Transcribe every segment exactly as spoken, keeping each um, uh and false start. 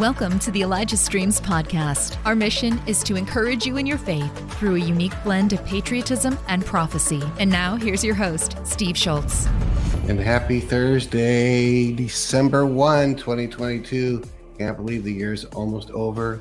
Welcome to the Elijah Streams podcast. Our mission is to encourage you in your faith through a unique blend of patriotism and prophecy. And now here's your host, Steve Schultz. And happy Thursday, December first, twenty twenty-two. Can't believe the year's almost over.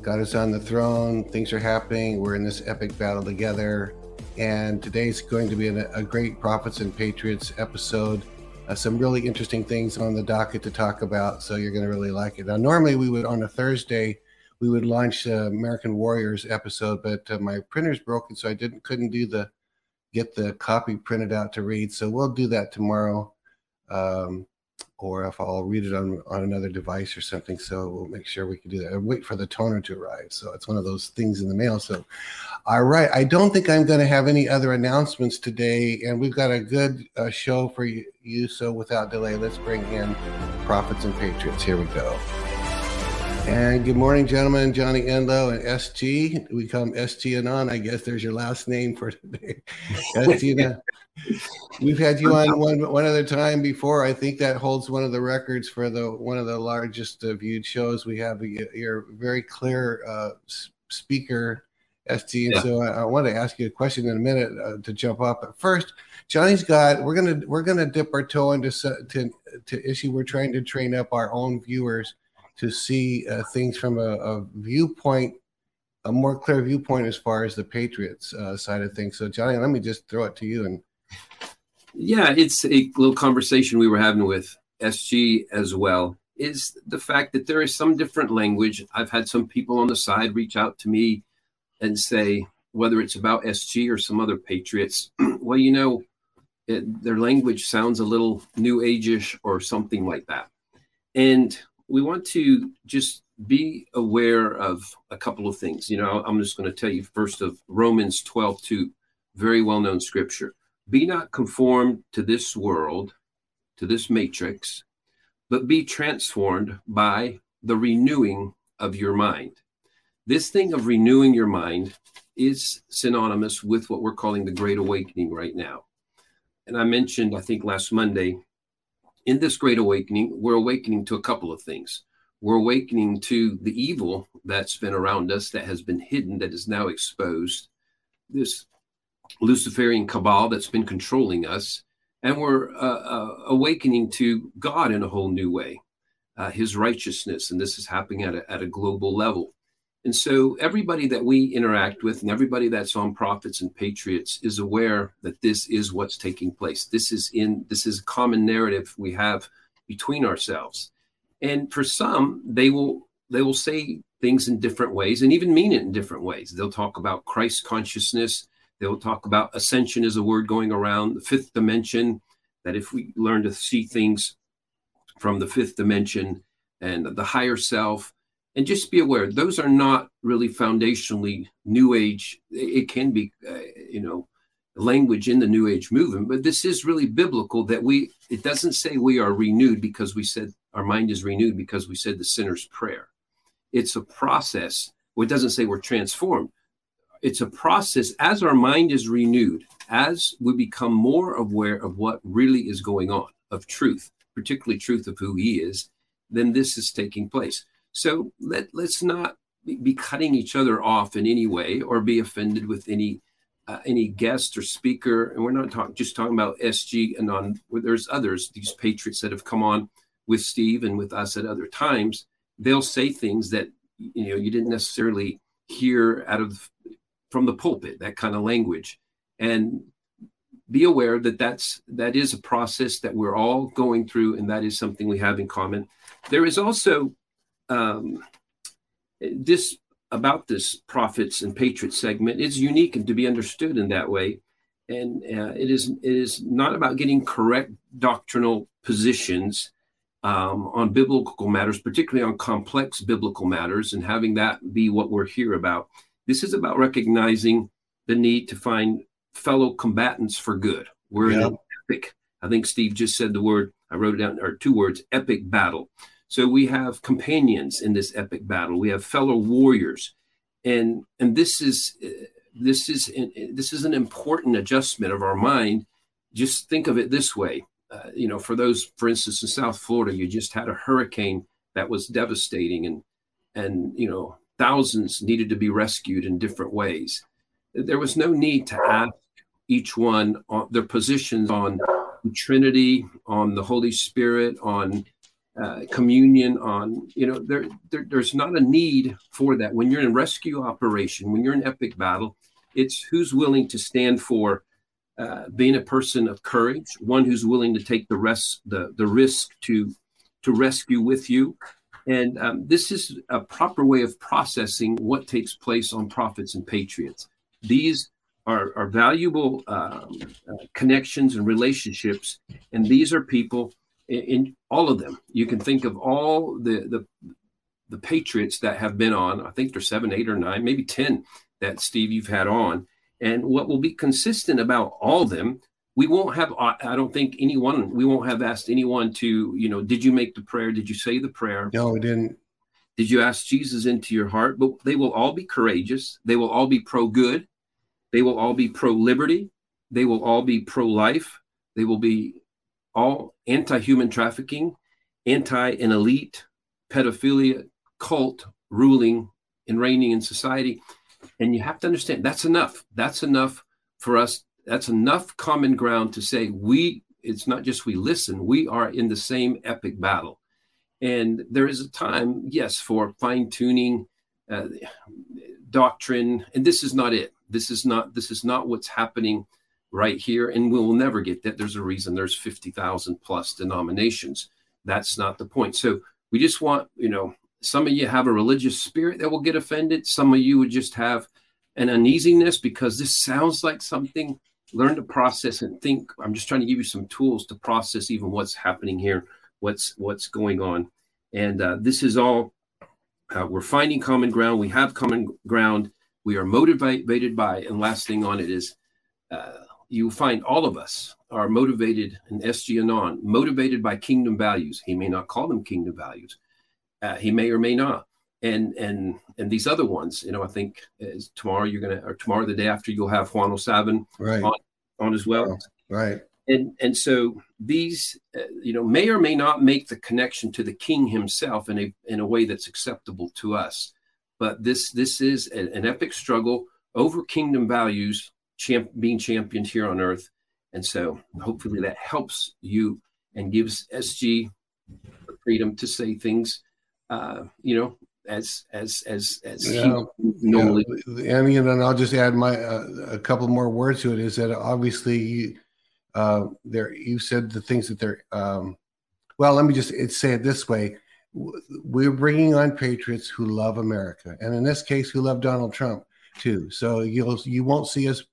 God is on the throne. Things are happening. We're in this epic battle together. And today's going to be a, a great Prophets and Patriots episode. Uh, some really interesting things on the docket to talk about, so you're going to really like it. Now, normally we would, on a Thursday, we would launch the uh, American Warriors episode, but uh, my printer's broken, so I didn't couldn't do the get the copy printed out to read. So we'll do that tomorrow, um, or if I'll read it on, on another device or something. So we'll make sure we can do that. I'll wait for the toner to arrive. So it's one of those things in the mail. So, all right, I don't think I'm going to have any other announcements today, and we've got a good uh, show for you. You so without delay, let's bring in Prophets and Patriots. Here we go. And good morning, gentlemen. Johnny Enlow and S G. We come S G Anon. I guess there's your last name for today. S G Anon. We've had you on one one other time before. I think that holds one of the records for the one of the largest uh, viewed shows we have. You're a very clear uh, speaker, S T, and yeah. So I, I want to ask you a question in a minute uh, to jump off. But first, Johnny's got we're gonna we're gonna dip our toe into to to issue. We're trying to train up our own viewers to see uh, things from a, a viewpoint, a more clear viewpoint as far as the Patriots uh, side of things. So Johnny, let me just throw it to you. And yeah, it's a little conversation we were having with S G as well. Is the fact that there is some different language. I've had some people on the side reach out to me and say, whether it's about S G or some other Patriots, well, you know, it, their language sounds a little New Age-ish or something like that. And we want to just be aware of a couple of things. You know, I'm just going to tell you first of Romans twelve two, very well-known scripture. Be not conformed to this world, to this matrix, but be transformed by the renewing of your mind. This thing of renewing your mind is synonymous with what we're calling the Great Awakening right now. And I mentioned, I think last Monday, in this Great Awakening, we're awakening to a couple of things. We're awakening to the evil that's been around us, that has been hidden, that is now exposed. This Luciferian cabal that's been controlling us. And we're uh, uh, awakening to God in a whole new way, uh, his righteousness. And this is happening at a, at a global level. And so everybody that we interact with and everybody that's on Prophets and Patriots is aware that this is what's taking place. This is in this is a common narrative we have between ourselves. And for some, they will they will say things in different ways and even mean it in different ways. They'll talk about Christ consciousness. They'll talk about ascension is a word going around, the fifth dimension, that if we learn to see things from the fifth dimension and the higher self. And just be aware, those are not really foundationally New Age. It can be, uh, you know, language in the New Age movement, but this is really biblical that we, it doesn't say we are renewed because we said, our mind is renewed because we said the sinner's prayer. It's a process. Well, it doesn't say we're transformed. It's a process as our mind is renewed, as we become more aware of what really is going on, of truth, particularly truth of who he is, then this is taking place. So let, let's not be cutting each other off in any way or be offended with any uh, any guest or speaker. And we're not talk, just talking about S G and on, well, there's others, these Patriots that have come on with Steve and with us at other times. They'll say things that, you know, you didn't necessarily hear out of from the pulpit, that kind of language. And be aware that that's, that is a process that we're all going through, and that is something we have in common. There is also... Um, this about this Prophets and Patriots segment is unique and to be understood in that way. And uh, it is it is not about getting correct doctrinal positions um, on biblical matters, particularly on complex biblical matters, and having that be what we're here about. This is about recognizing the need to find fellow combatants for good. We're yeah. in an epic, I think Steve just said the word, I wrote it down, or two words, epic battle. So we have companions in this epic battle. We have fellow warriors, and and this is this is this is an important adjustment of our mind. Just think of it this way, uh, you know. For those, for instance, in South Florida, you just had a hurricane that was devastating, and and you know, thousands needed to be rescued in different ways. There was no need to ask each one on their positions on the Trinity, on the Holy Spirit, on uh, communion, on, you know, there, there there's not a need for that. When you're in a rescue operation, when you're in epic battle, it's who's willing to stand for uh, being a person of courage, one who's willing to take the res- the the risk to to rescue with you. And um, this is a proper way of processing what takes place on Prophets and Patriots. These are, are valuable um, uh, connections and relationships. And these are people, in, in all of them, you can think of all the, the the Patriots that have been on. I think there's seven, eight, or nine, maybe ten that, Steve, you've had on. And what will be consistent about all of them, we won't have, I don't think anyone, we won't have asked anyone to, you know, did you make the prayer? Did you say the prayer? No, we didn't. Did you ask Jesus into your heart? But they will all be courageous. They will all be pro-good. They will all be pro-liberty. They will all be pro-life. They will be all anti-human trafficking, anti-an elite, pedophilia, cult ruling and reigning in society. And you have to understand, that's enough. That's enough for us. That's enough common ground to say we, it's not just we listen, we are in the same epic battle. And there is a time, yes, for fine-tuning uh, doctrine. And this is not it. This is not, this is not what's happening right here. And we will never get that. There's a reason there's fifty thousand plus denominations. That's not the point. So we just want, you know, some of you have a religious spirit that will get offended. Some of you would just have an uneasiness because this sounds like something. Learn to process and think. I'm just trying to give you some tools to process even what's happening here, what's what's going on. And uh, this is all, uh, we're finding common ground. We have common ground. We are motivated by, and last thing on it is, uh, you find all of us are motivated, in S G Anon, motivated by kingdom values. He may not call them kingdom values. Uh, he may or may not. And and and these other ones, you know, I think is tomorrow you're gonna, or tomorrow the day after, you'll have Juan O'Sabin right. on, on as well, right? And and so these, uh, you know, may or may not make the connection to the King himself in a in a way that's acceptable to us. But this this is a, an epic struggle over kingdom values champ, being championed here on earth. And so hopefully that helps you and gives S G the freedom to say things, uh, you know. As as as as you know, he normally. You know, I mean, and I'll just add my uh, a couple more words to it. Is that obviously, uh, there you said the things that they're. Um, well, let me just say it this way: we're bringing on patriots who love America, and in this case, who love Donald Trump too. So you'll you won't see us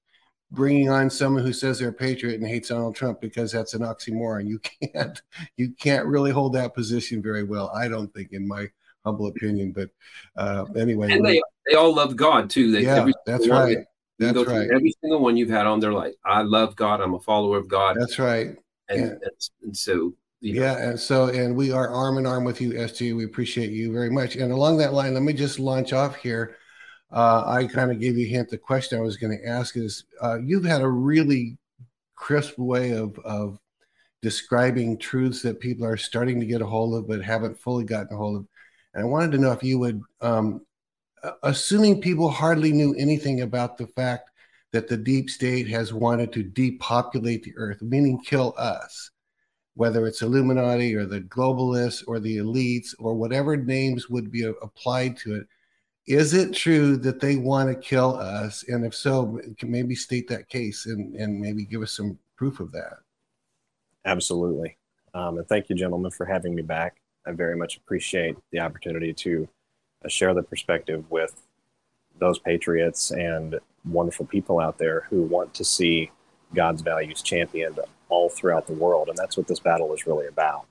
bringing on someone who says they're a patriot and hates Donald Trump, because that's an oxymoron. You can't you can't really hold that position very well, I don't think, in my humble opinion. But uh, anyway, and they they all love God too. They, yeah, every that's right. That's right. Every single one you've had on, they're like, "I love God. I'm a follower of God." That's right. And, and, and so, you know. yeah, and so, and we are arm in arm with you, S G. We appreciate you very much. And along that line, let me just launch off here. Uh, I kind of gave you a hint. The question I was going to ask is, uh, you've had a really crisp way of of describing truths that people are starting to get a hold of, but haven't fully gotten a hold of. And I wanted to know if you would, um, assuming people hardly knew anything about the fact that the deep state has wanted to depopulate the earth, meaning kill us, whether it's Illuminati or the globalists or the elites or whatever names would be applied to it, is it true that they want to kill us? And if so, can maybe state that case and, and maybe give us some proof of that. Absolutely. Um, and thank you, gentlemen, for having me back. I very much appreciate the opportunity to uh, share the perspective with those patriots and wonderful people out there who want to see God's values championed all throughout the world. And that's what this battle is really about.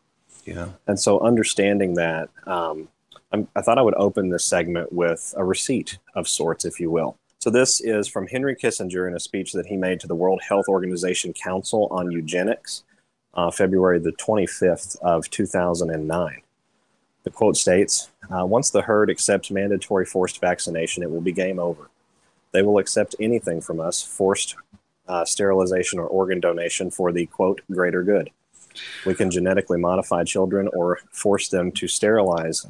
Yeah. And so understanding that, um, I'm, I thought I would open this segment with a receipt of sorts, if you will. So this is from Henry Kissinger in a speech that he made to the World Health Organization Council on Eugenics. Uh, February the twenty-fifth of two thousand nine. The quote states, uh, once the herd accepts mandatory forced vaccination, it will be game over. They will accept anything from us, forced uh, sterilization or organ donation for the, quote, greater good. We can genetically modify children or force them to sterilize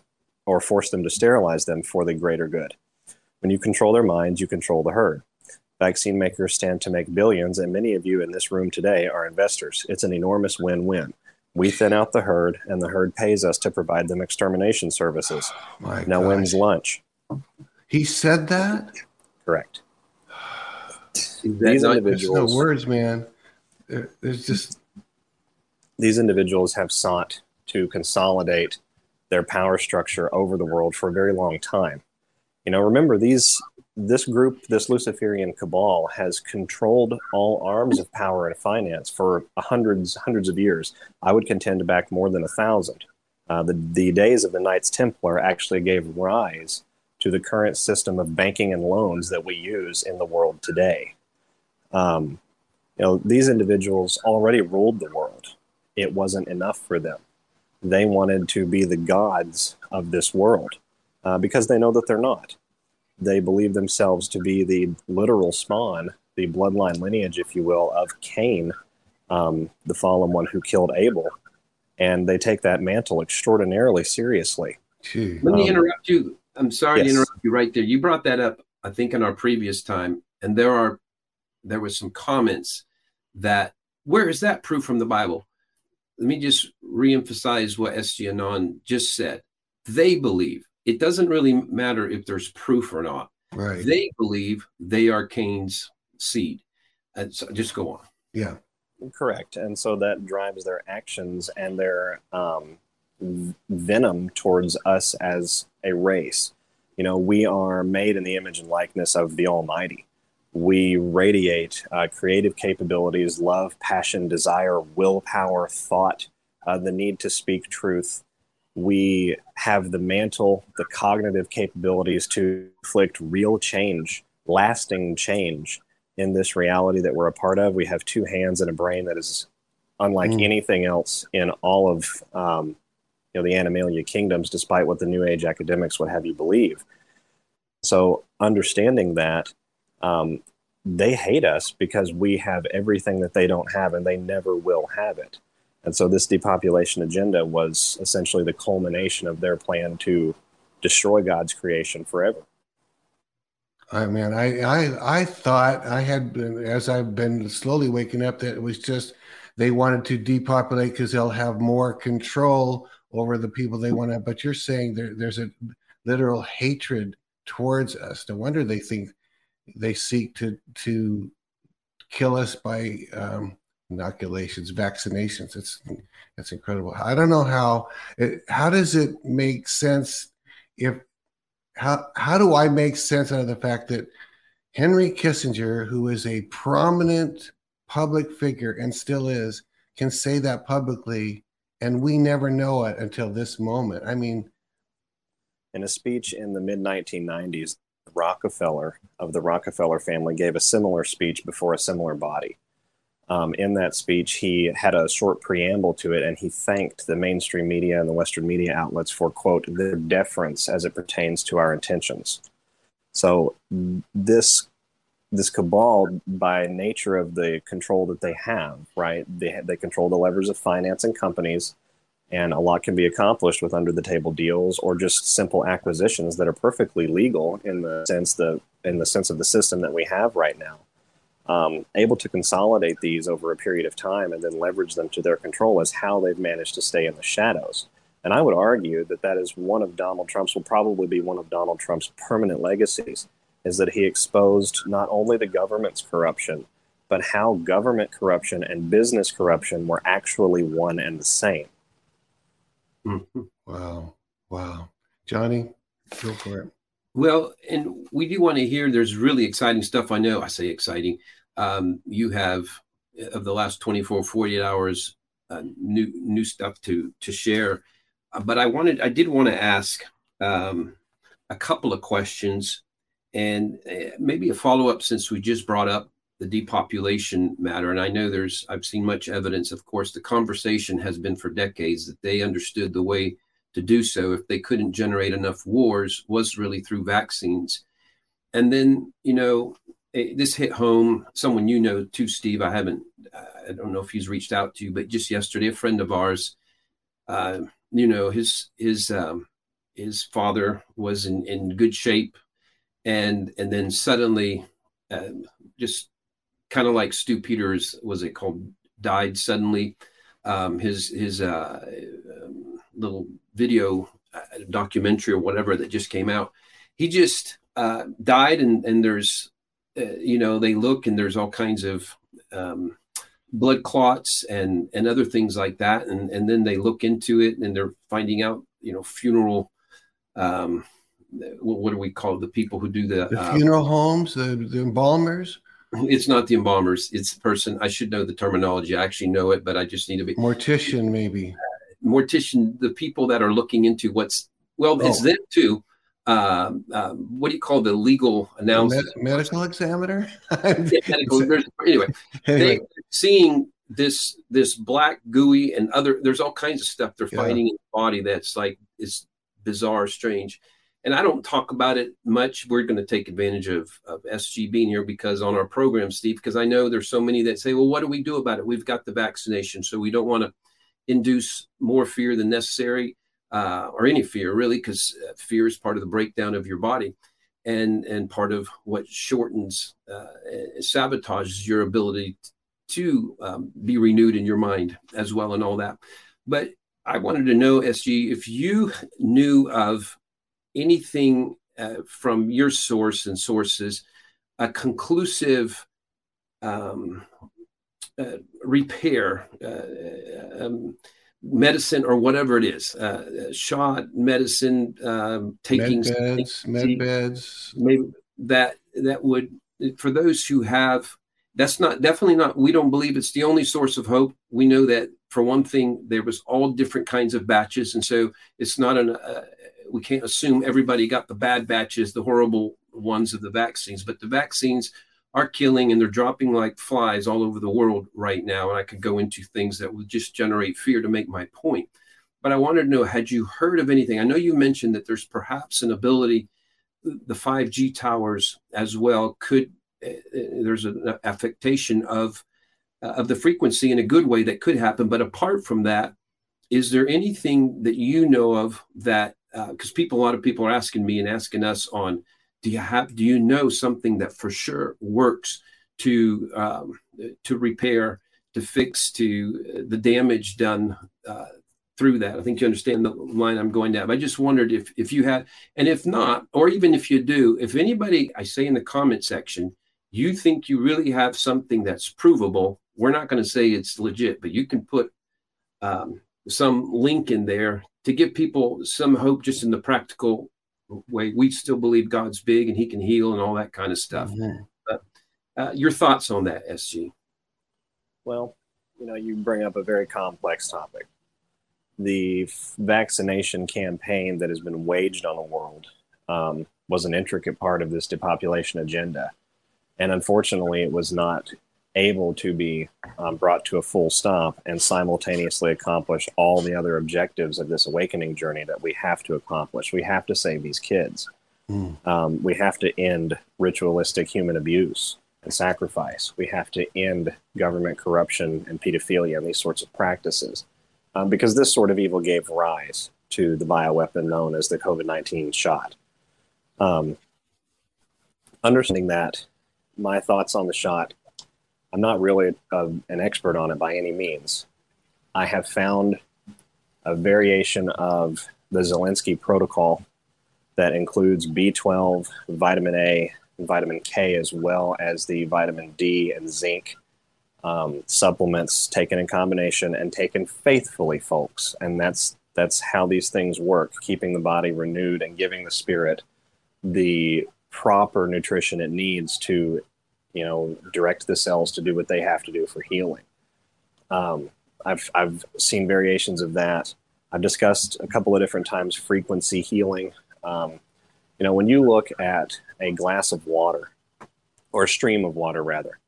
or force them to sterilize them for the greater good. When you control their minds, you control the herd. Vaccine makers stand to make billions, and many of you in this room today are investors. It's an enormous win-win. We thin out the herd, and the herd pays us to provide them extermination services. Oh, now, gosh. When's lunch? He said that? Correct. These not, individuals, there's no words, man. There, there's just... These individuals have sought to consolidate their power structure over the world for a very long time. You know, remember, these this group, this Luciferian cabal, has controlled all arms of power and finance for hundreds, hundreds of years. I would contend back more than a thousand. Uh, the, the days of the Knights Templar actually gave rise to the current system of banking and loans that we use in the world today. Um, you know, these individuals already ruled the world. It wasn't enough for them. They wanted to be the gods of this world uh, because they know that they're not. They believe themselves to be the literal spawn, the bloodline lineage, if you will, of Cain, um, the fallen one who killed Abel. And they take that mantle extraordinarily seriously. Let um, me interrupt you. I'm sorry yes. to interrupt you right there. You brought that up, I think, in our previous time. And there are there was some comments that, where is that proof from the Bible? Let me just reemphasize what S G Anon just said. They believe. It doesn't really matter if there's proof or not. Right. They believe they are Cain's seed. And so just go on. Yeah. Correct. And so that drives their actions and their um, venom towards us as a race. You know, we are made in the image and likeness of the Almighty. We radiate uh, creative capabilities, love, passion, desire, willpower, thought, uh, the need to speak truth. We have the mantle, the cognitive capabilities to inflict real change, lasting change in this reality that we're a part of. We have two hands and a brain that is unlike mm. anything else in all of um, you know, the animalia kingdoms, despite what the New Age academics would have you believe. So understanding that, um, they hate us because we have everything that they don't have, and they never will have it. And so this depopulation agenda was essentially the culmination of their plan to destroy God's creation forever. I mean, I, I, I thought I had been, as I've been slowly waking up, that it was just they wanted to depopulate because they'll have more control over the people they want to. But you're saying there, there's a literal hatred towards us. No wonder they think they seek to to kill us by um, inoculations, vaccinations. It's it's incredible. I don't know how it, how does it make sense if how how do I make sense out of the fact that Henry Kissinger, who is a prominent public figure and still is, can say that publicly, and we never know it until this moment? I mean, in a speech in the mid nineteen nineties, Rockefeller of the Rockefeller family gave a similar speech before a similar body. Um, in that speech, he had a short preamble to it, and he thanked the mainstream media and the Western media outlets for, quote, their deference as it pertains to our intentions. So this this cabal, by nature of the control that they have, right, they, they control the levers of finance and companies, and a lot can be accomplished with under-the-table deals or just simple acquisitions that are perfectly legal in the sense the in the sense of the system that we have right now. Um, able to consolidate these over a period of time and then leverage them to their control is how they've managed to stay in the shadows. And I would argue that that is one of Donald Trump's, will probably be one of Donald Trump's permanent legacies, is that he exposed not only the government's corruption, but how government corruption and business corruption were actually one and the same. Mm-hmm. Wow. Wow. Johnny, go for it. Well, and we do want to hear, there's really exciting stuff. I know I say exciting. Um, you have, of the last twenty-four, forty-eight hours, uh, new new stuff to to share. Uh, but I wanted, I did want to ask um, a couple of questions and uh, maybe a follow-up, since we just brought up the depopulation matter. And I know there's, I've seen much evidence, of course, the conversation has been for decades that they understood the way to do so, if they couldn't generate enough wars, was really through vaccines. And then, you know, it, this hit home. Someone you know too, Steve. I haven't. I don't know if he's reached out to you, but just yesterday, a friend of ours. Uh, you know, his his um, his father was in, in good shape, and and then suddenly, uh, just kind of like Stu Peters, was it called? Died suddenly. Um, his his uh, little video uh, documentary or whatever that just came out. He just uh, died, and and there's, uh, you know, they look and there's all kinds of um, blood clots and and other things like that, and and then they look into it and they're finding out, you know, funeral. Um, what, what do we call the people who do the, the uh, funeral homes? The, the embalmers. It's not the embalmers. It's the person. I should know the terminology. I actually know it, but I just need to be mortician, maybe uh, mortician. The people that are looking into what's well, oh. It's them too. Uh, uh, what do you call the legal announcement? Med- medical examiner. yeah, medical, anyway, anyway. They're seeing this this black gooey and other. There's all kinds of stuff they're yeah. finding in the body that's like it's bizarre, strange. And I don't talk about it much. We're going to take advantage of, of S G being here because on our program, Steve, because I know there's so many that say, well, what do we do about it? We've got the vaccination, so we don't want to induce more fear than necessary uh, or any fear, really, because fear is part of the breakdown of your body and, and part of what shortens, uh, sabotages your ability to um, be renewed in your mind as well and all that. But I wanted to know, S G, if you knew of anything uh, from your source and sources, a conclusive um, uh, repair, uh, um, medicine or whatever it is, uh, shot, medicine, um, taking med beds, med beds. Maybe that, that would, for those who have, that's not, definitely not, we don't believe it's the only source of hope. We know that for one thing, there was all different kinds of batches. And so it's not an, uh, we can't assume everybody got the bad batches, the horrible ones of the vaccines, but the vaccines are killing and they're dropping like flies all over the world right now. And I could go into things that would just generate fear to make my point. But I wanted to know, had you heard of anything? I know you mentioned that there's perhaps an ability, the five G towers as well could, uh, there's an affectation of, uh, of the frequency in a good way that could happen. But apart from that, is there anything that you know of that, because uh, people, a lot of people are asking me and asking us on, do you have, do you know something that for sure works to um, to repair, to fix, to uh, the damage done uh, through that? I think you understand the line I'm going down. But I just wondered if if you had, and if not, or even if you do, if anybody, I say in the comment section, you think you really have something that's provable. We're not going to say it's legit, but you can put um, some link in there to give people some hope just in the practical way. We still believe God's big and he can heal and all that kind of stuff. Mm-hmm. But uh, your thoughts on that, S G? Well, you know, you bring up a very complex topic. The f- vaccination campaign that has been waged on the world um, was an intricate part of this depopulation agenda. And unfortunately, it was not able to be um, brought to a full stop and simultaneously accomplish all the other objectives of this awakening journey that we have to accomplish. We have to save these kids. Mm. Um, we have to end ritualistic human abuse and sacrifice. We have to end government corruption and pedophilia and these sorts of practices, um, because this sort of evil gave rise to the bioweapon known as the COVID nineteen shot. Um, understanding that, my thoughts on the shot, I'm not really uh, an expert on it by any means. I have found a variation of the Zelensky protocol that includes B twelve, vitamin A, and vitamin K, as well as the vitamin D and zinc um, supplements taken in combination and taken faithfully, folks. And that's that's how these things work, keeping the body renewed and giving the spirit the proper nutrition it needs to, you know, direct the cells to do what they have to do for healing. Um, I've I've seen variations of that. I've discussed a couple of different times frequency healing. Um, you know, when you look at a glass of water, or a stream of water rather,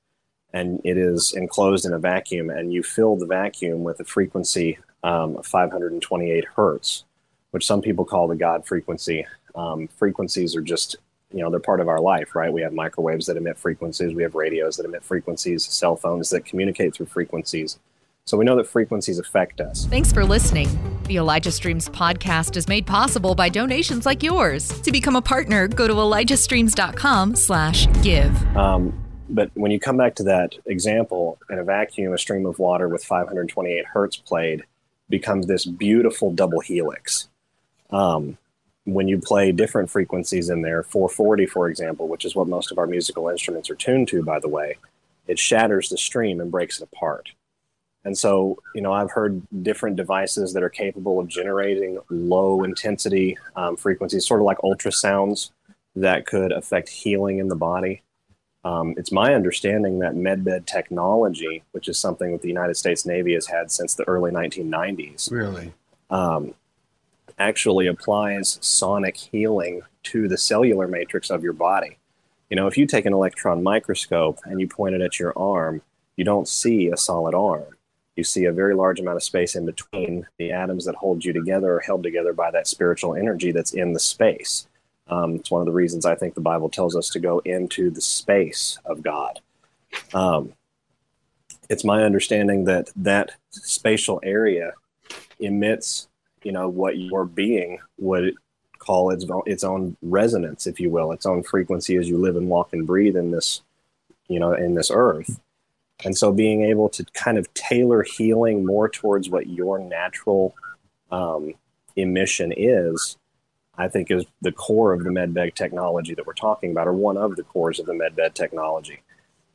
and it is enclosed in a vacuum, and you fill the vacuum with a frequency um, of five hundred twenty-eight hertz, which some people call the God frequency. Um, frequencies are just you know, they're part of our life, right? We have microwaves that emit frequencies. We have radios that emit frequencies, cell phones that communicate through frequencies. So we know that frequencies affect us. Thanks for listening. The Elijah Streams podcast is made possible by donations like yours. To become a partner, go to elijah streams dot com slash give. Um, but when you come back to that example, in a vacuum, a stream of water with five twenty-eight hertz played becomes this beautiful double helix. Um, when you play different frequencies in there, four forty, for example, which is what most of our musical instruments are tuned to, by the way, it shatters the stream and breaks it apart. And so, you know, I've heard different devices that are capable of generating low intensity um, frequencies, sort of like ultrasounds that could affect healing in the body. Um, it's my understanding that MedBed technology, which is something that the United States Navy has had since the early nineteen nineties, really, um, actually applies sonic healing to the cellular matrix of your body. You know, if you take an electron microscope and you point it at your arm, you don't see a solid arm. You see a very large amount of space in between. The atoms that hold you together are held together by that spiritual energy that's in the space. Um, it's one of the reasons I think the Bible tells us to go into the space of God. Um, it's my understanding that that spatial area emits, you know, what your being would call its, its own resonance, if you will, its own frequency as you live and walk and breathe in this, you know, in this earth. And so being able to kind of tailor healing more towards what your natural um, emission is, I think is the core of the MedBed technology that we're talking about, or one of the cores of the MedBed technology.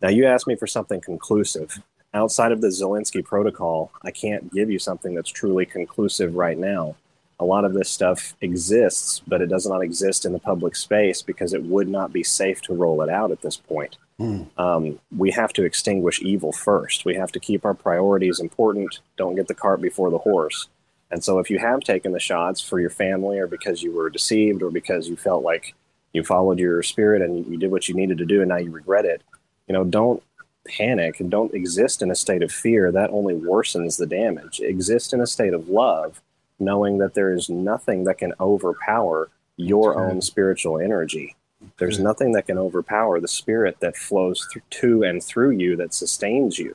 Now, you asked me for something conclusive. Outside of the Zelensky protocol, I can't give you something that's truly conclusive right now. A lot of this stuff exists, but it does not exist in the public space because it would not be safe to roll it out at this point. Mm. Um, we have to extinguish evil first. We have to keep our priorities important. Don't get the cart before the horse. And so if you have taken the shots for your family or because you were deceived or because you felt like you followed your spirit and you did what you needed to do and now you regret it, you know, don't panic and don't exist in a state of fear. That only worsens the damage. Exist in a state of love, knowing that there is nothing that can overpower your okay. own spiritual energy. There's okay. nothing that can overpower the spirit that flows th- to and through you that sustains you.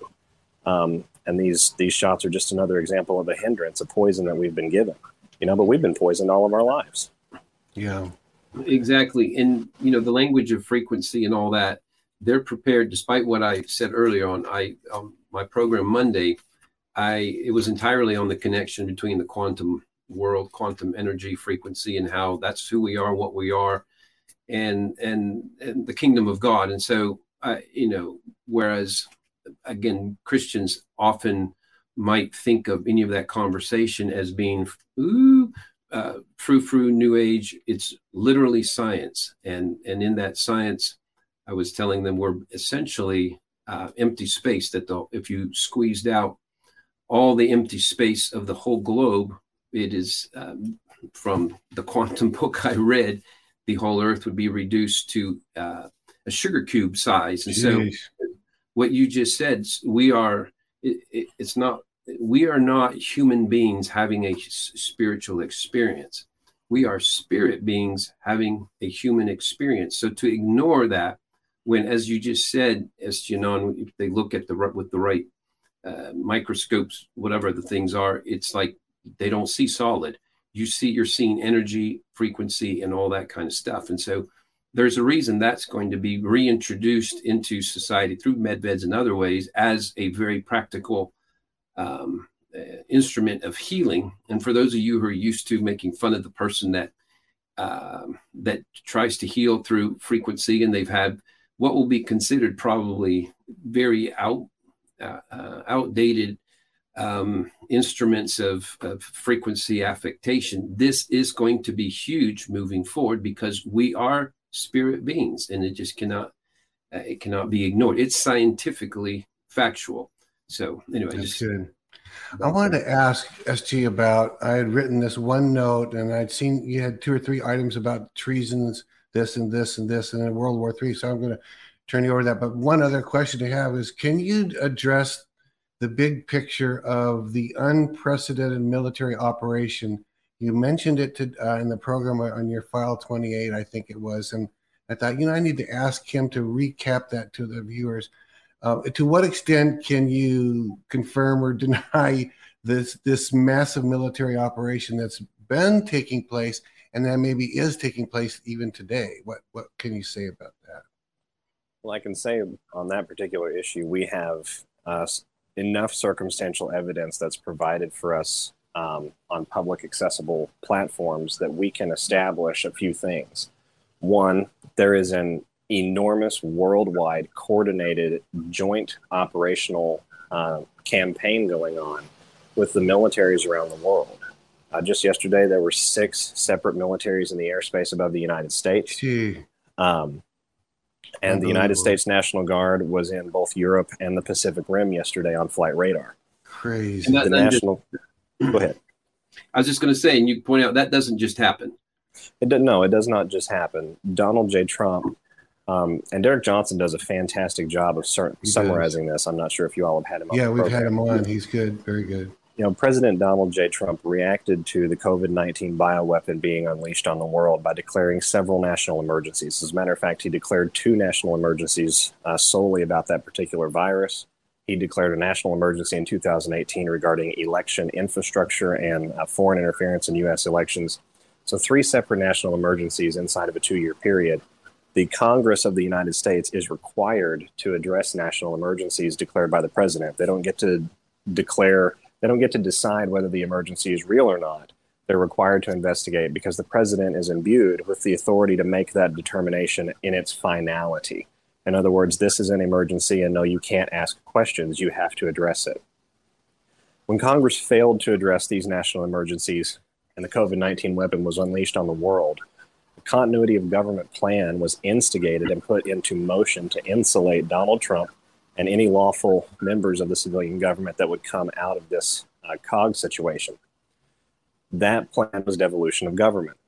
Um, and these these shots are just another example of a hindrance, a poison that we've been given. You know, but we've been poisoned all of our lives. Yeah, exactly. And, you know, the language of frequency and all that, they're prepared, despite what I said earlier on, I um, my program Monday, I it was entirely on the connection between the quantum world, quantum energy, frequency, and how that's who we are, what we are, and and, and the kingdom of God. And so, uh, you know, whereas, again, Christians often might think of any of that conversation as being, ooh, uh, frou-frou, new age. It's literally science. And, and in that science, I was telling them we're essentially uh, empty space that the, if you squeezed out all the empty space of the whole globe, it is um, from the quantum book I read, the whole earth would be reduced to uh, a sugar cube size. And Jeez. So what you just said, we are, it, it, it's not, we are not human beings having a spiritual experience. We are spirit beings having a human experience. So to ignore that, when, as you just said, S G Anon, if they look at the with the right uh, microscopes, whatever the things are, it's like they don't see solid. You see, you're seeing energy, frequency, and all that kind of stuff. And so there's a reason that's going to be reintroduced into society through MedBeds and other ways as a very practical um, uh, instrument of healing. And for those of you who are used to making fun of the person that um, that tries to heal through frequency, and they've had what will be considered probably very out uh, uh, outdated um, instruments of, of frequency affectation, this is going to be huge moving forward because we are spirit beings, and it just cannot uh, it cannot be ignored. It's scientifically factual. So anyway, That's just good. I wanted to ask S G about, I had written this one note, and I'd seen you had two or three items about treasons, this and this and this, and then World War Three. So I'm going to turn you over to that. But one other question to have is, can you address the big picture of the unprecedented military operation? You mentioned it to, uh, in the program on your file twenty-eight, I think it was, and I thought, you know, I need to ask him to recap that to the viewers. Uh, to what extent can you confirm or deny this this massive military operation that's been taking place and that maybe is taking place even today? What what can you say about that? Well, I can say on that particular issue, we have uh, enough circumstantial evidence that's provided for us um, on public accessible platforms that we can establish a few things. One, there is an enormous worldwide coordinated joint operational uh, campaign going on with the militaries around the world. Uh, just yesterday, there were six separate militaries in the airspace above the United States. Um, and the United States National Guard was in both Europe and the Pacific Rim yesterday on flight radar. Crazy. And that, the national... just... Go ahead. I was just going to say, and you point out that doesn't just happen. It doesn't. No, it does not just happen. Donald J. Trump um, and Derek Johnson does a fantastic job of sur- summarizing this. I'm not sure if you all have had him on. Yeah, we've had him on. He's good. Very good. You know, President Donald J. Trump reacted to the COVID nineteen bioweapon being unleashed on the world by declaring several national emergencies. As a matter of fact, he declared two national emergencies uh, solely about that particular virus. He declared a national emergency in two thousand eighteen regarding election infrastructure and uh, foreign interference in U S elections. So three separate national emergencies inside of a two-year period. The Congress of the United States is required to address national emergencies declared by the president. They don't get to declare, they don't get to decide whether the emergency is real or not. They're required to investigate because the president is imbued with the authority to make that determination in its finality. In other words, this is an emergency and no, you can't ask questions, you have to address it. When Congress failed to address these national emergencies, and the COVID nineteen weapon was unleashed on the world, the continuity of government plan was instigated and put into motion to insulate Donald Trump and any lawful members of the civilian government that would come out of this uh, COG situation. That plan was devolution of government.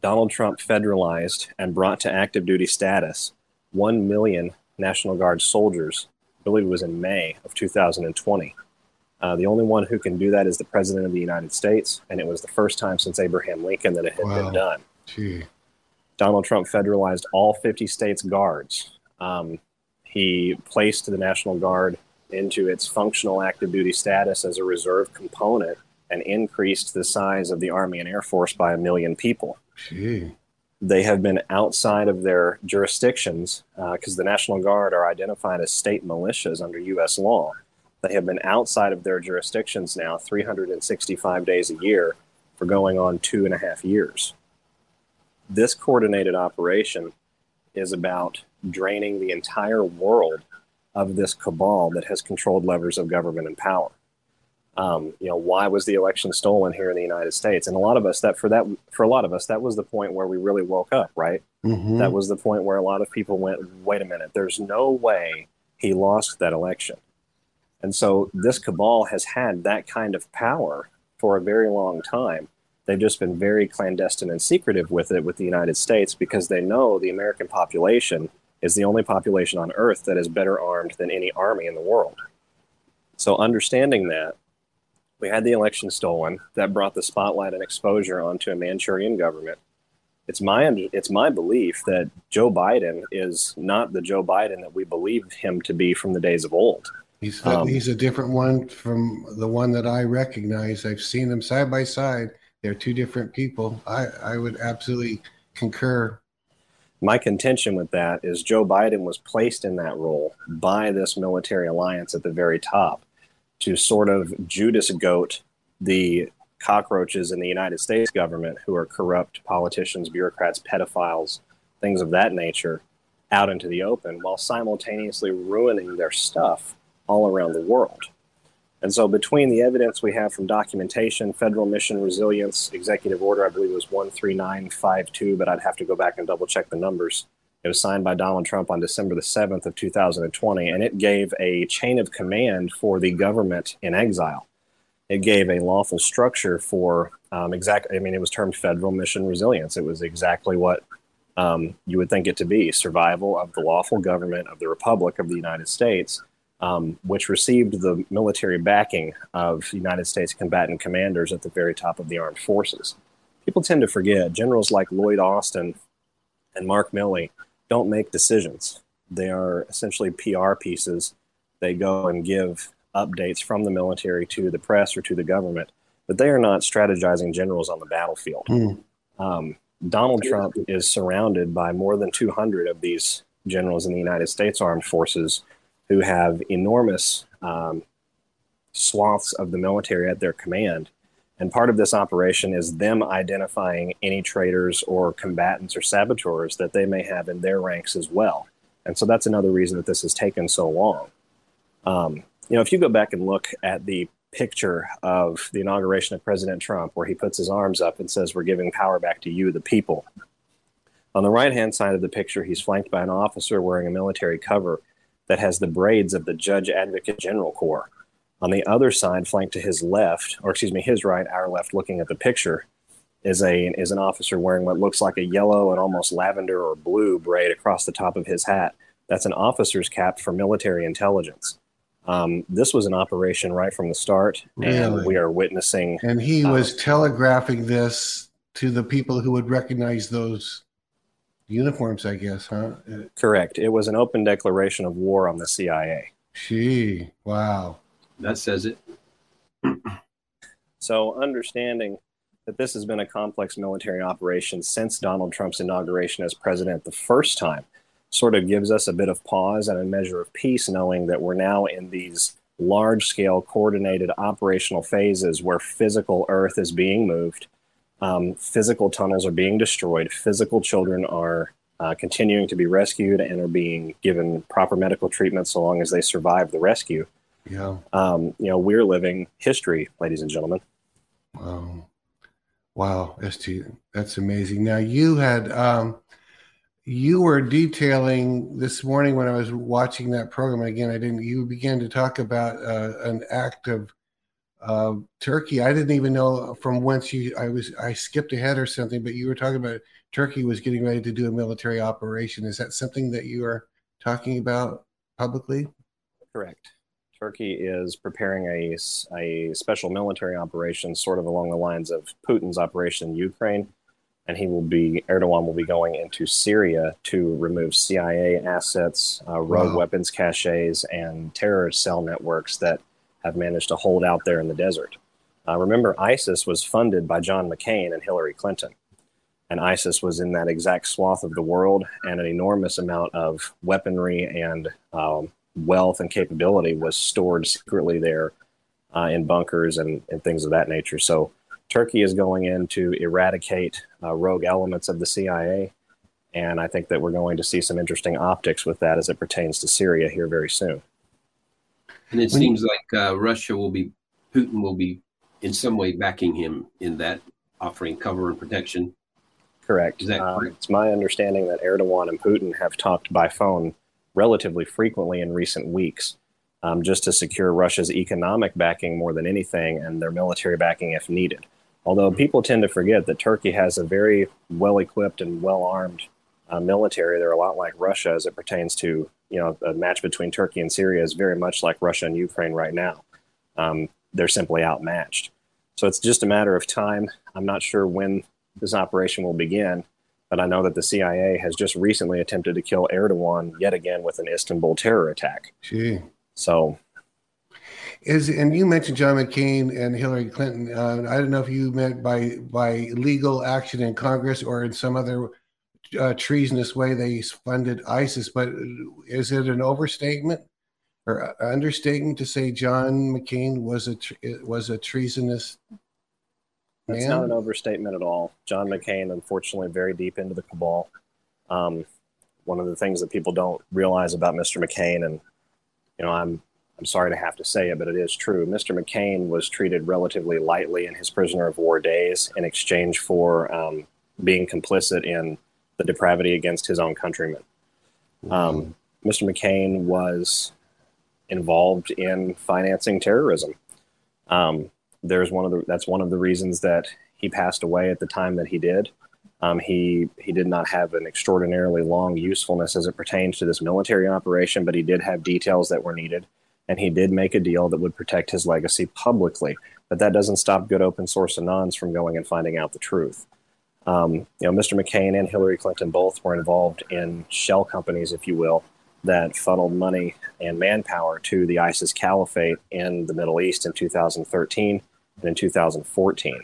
Donald Trump federalized and brought to active duty status one million National Guard soldiers, I believe it was in May of two thousand twenty. Uh, the only one who can do that is the President of the United States, and it was the first time since Abraham Lincoln that it had wow. been done. Gee. Donald Trump federalized all fifty states' guards. Um, he placed the National Guard into its functional active duty status as a reserve component and increased the size of the Army and Air Force by a million people. Gee. They have been outside of their jurisdictions because uh, the National Guard are identified as state militias under U S law. They have been outside of their jurisdictions now three hundred sixty-five days a year for going on two and a half years. This coordinated operation is about draining the entire world of this cabal that has controlled levers of government and power. Um, you know, why was the election stolen here in the United States? And a lot of us, that for that for a lot of us, that was the point where we really woke up, right? Mm-hmm. That was the point where a lot of people went, wait a minute, there's no way he lost that election. And so this cabal has had that kind of power for a very long time. They've just been very clandestine and secretive with it with the United States because they know the American population is the only population on earth that is better armed than any army in the world. So understanding that, we had the election stolen. That brought the spotlight and exposure onto a Manchurian government. It's my it's my belief that Joe Biden is not the Joe Biden that we believed him to be from the days of old. He's a, um, he's a different one from the one that I recognize. I've seen them side by side. They're two different people. I, I would absolutely concur. My contention with that is Joe Biden was placed in that role by this military alliance at the very top to sort of Judas goat the cockroaches in the United States government who are corrupt politicians, bureaucrats, pedophiles, things of that nature out into the open while simultaneously ruining their stuff all around the world. And so between the evidence we have from documentation, Federal Mission Resilience, Executive Order, I believe it was one three nine five two, but I'd have to go back and double check the numbers. It was signed by Donald Trump on December the seventh of two thousand twenty, and it gave a chain of command for the government in exile. It gave a lawful structure for um, exactly, I mean, it was termed Federal Mission Resilience. It was exactly what um, you would think it to be, survival of the lawful government of the Republic of the United States, Um, which received the military backing of United States combatant commanders at the very top of the armed forces. People tend to forget generals like Lloyd Austin and Mark Milley don't make decisions. They are essentially P R pieces. They go and give updates from the military to the press or to the government, but they are not strategizing generals on the battlefield. Mm. Um, Donald Trump is surrounded by more than two hundred of these generals in the United States Armed Forces who have enormous um, swaths of the military at their command. And part of this operation is them identifying any traitors or combatants or saboteurs that they may have in their ranks as well. And so that's another reason that this has taken so long. Um, you know, if you go back and look at the picture of the inauguration of President Trump, where he puts his arms up and says, "We're giving power back to you, the people." On the right-hand side of the picture, he's flanked by an officer wearing a military cover that has the braids of the Judge Advocate General Corps. On the other side, flanked to his left, or excuse me, his right, our left, looking at the picture, is a is an officer wearing what looks like a yellow and almost lavender or blue braid across the top of his hat. That's an officer's cap for military intelligence. Um, this was an operation right from the start, really? And we are witnessing. And he um, was telegraphing this to the people who would recognize those uniforms, I guess, huh? Correct. It was an open declaration of war on the C I A. Gee, wow. That says it. So understanding that this has been a complex military operation since Donald Trump's inauguration as president the first time sort of gives us a bit of pause and a measure of peace, knowing that we're now in these large-scale coordinated operational phases where physical earth is being moved, um, physical tunnels are being destroyed, physical children are uh, continuing to be rescued and are being given proper medical treatment so long as they survive the rescue. Yeah. Um, you know, we're living history, ladies and gentlemen. Wow. Wow, S G, that's amazing. Now, you had... Um... You were detailing this morning when I was watching that program. Again, I didn't. You began to talk about uh, an act of uh, Turkey. I didn't even know from whence you. I was. I skipped ahead or something. But you were talking about Turkey was getting ready to do a military operation. Is that something that you are talking about publicly? Correct. Turkey is preparing a a special military operation, sort of along the lines of Putin's operation in Ukraine. And he will be, Erdogan will be going into Syria to remove C I A assets, uh, rogue wow. weapons caches, and terror cell networks that have managed to hold out there in the desert. Uh, remember, ISIS was funded by John McCain and Hillary Clinton. And ISIS was in that exact swath of the world, and an enormous amount of weaponry and um, wealth and capability was stored secretly there uh, in bunkers and, and things of that nature. So Turkey is going in to eradicate uh, rogue elements of the C I A, and I think that we're going to see some interesting optics with that as it pertains to Syria here very soon. And it seems like uh, Russia will be, Putin will be in some way backing him in that, offering cover and protection. Correct. Is that correct? Uh, it's my understanding that Erdogan and Putin have talked by phone relatively frequently in recent weeks. Um, just to secure Russia's economic backing more than anything, and their military backing if needed. Although people tend to forget that Turkey has a very well-equipped and well-armed uh, military. They're a lot like Russia as it pertains to, you know, a match between Turkey and Syria is very much like Russia and Ukraine right now. Um, they're simply outmatched. So it's just a matter of time. I'm not sure when this operation will begin, but I know that the C I A has just recently attempted to kill Erdogan yet again with an Istanbul terror attack. Gee. So, is and you mentioned John McCain and Hillary Clinton. Uh, I don't know if you meant by by legal action in Congress or in some other uh, treasonous way they funded ISIS, but is it an overstatement or understatement to say John McCain was a was a treasonous man? That's not an overstatement at all. John McCain, unfortunately, very deep into the cabal. Um, one of the things that people don't realize about Mister McCain and You know, I'm I'm sorry to have to say it, but it is true. Mister McCain was treated relatively lightly in his prisoner of war days in exchange for um, being complicit in the depravity against his own countrymen. Mm-hmm. Um, Mister McCain was involved in financing terrorism. Um, there's one of the that's one of the reasons that he passed away at the time that he did. Um, he he did not have an extraordinarily long usefulness as it pertains to this military operation, but he did have details that were needed, and he did make a deal that would protect his legacy publicly. But that doesn't stop good open source Anons from going and finding out the truth. Um, you know, Mister McCain and Hillary Clinton both were involved in shell companies, if you will, that funneled money and manpower to the ISIS caliphate in the Middle East in two thousand thirteen and in two thousand fourteen.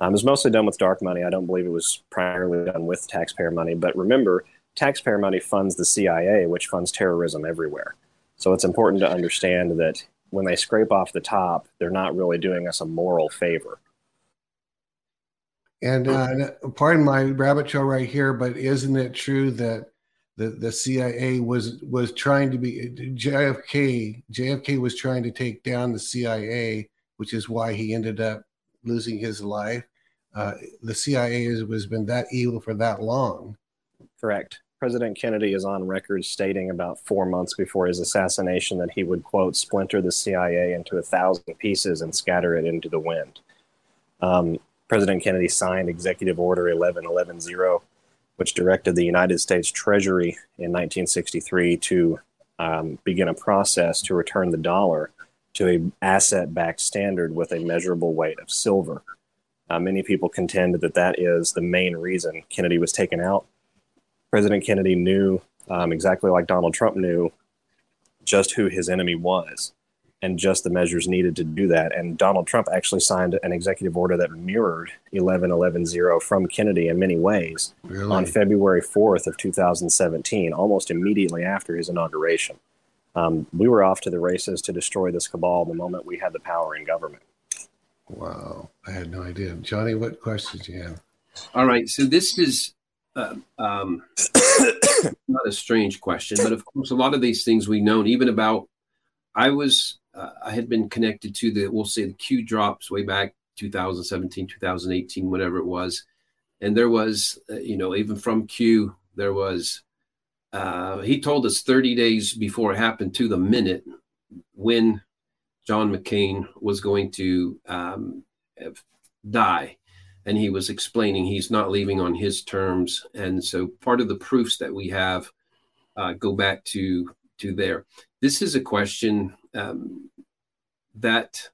Um, it was mostly done with dark money. I don't believe it was primarily done with taxpayer money. But remember, taxpayer money funds the C I A, which funds terrorism everywhere. So it's important to understand that when they scrape off the top, they're not really doing us a moral favor. And uh, pardon my rabbit trail right here, but isn't it true that the, the C I A was was trying to be J F K? J F K was trying to take down the C I A, which is why he ended up losing his life. Uh, the C I A has, has been that evil for that long. Correct. President Kennedy is on record stating about four months before his assassination that he would, quote, splinter the C I A into a thousand pieces and scatter it into the wind. Um, President Kennedy signed Executive Order eleven eleven zero, which directed the United States Treasury in nineteen sixty-three to um, begin a process to return the dollar to an asset-backed standard with a measurable weight of silver. Uh, many people contend that that is the main reason Kennedy was taken out. President Kennedy knew, um, exactly like Donald Trump knew, just who his enemy was and just the measures needed to do that. And Donald Trump actually signed an executive order that mirrored eleven eleven zero from Kennedy in many ways. Really? On February fourth of two thousand seventeen, almost immediately after his inauguration. Um, we were off to the races to destroy this cabal the moment we had the power in government. Wow. I had no idea. Johnny, what questions do you have? All right. So this is uh, um, not a strange question, but of course, a lot of these things we've known, even about, I was, Uh, I had been connected to the, we'll say the Q drops way back two thousand seventeen, two thousand eighteen, whatever it was. And there was, uh, you know, even from Q, there was, uh, he told us thirty days before it happened to the minute when John McCain was going to um, die. And he was explaining he's not leaving on his terms. And so part of the proofs that we have uh, go back to, to there. This is a question Um, that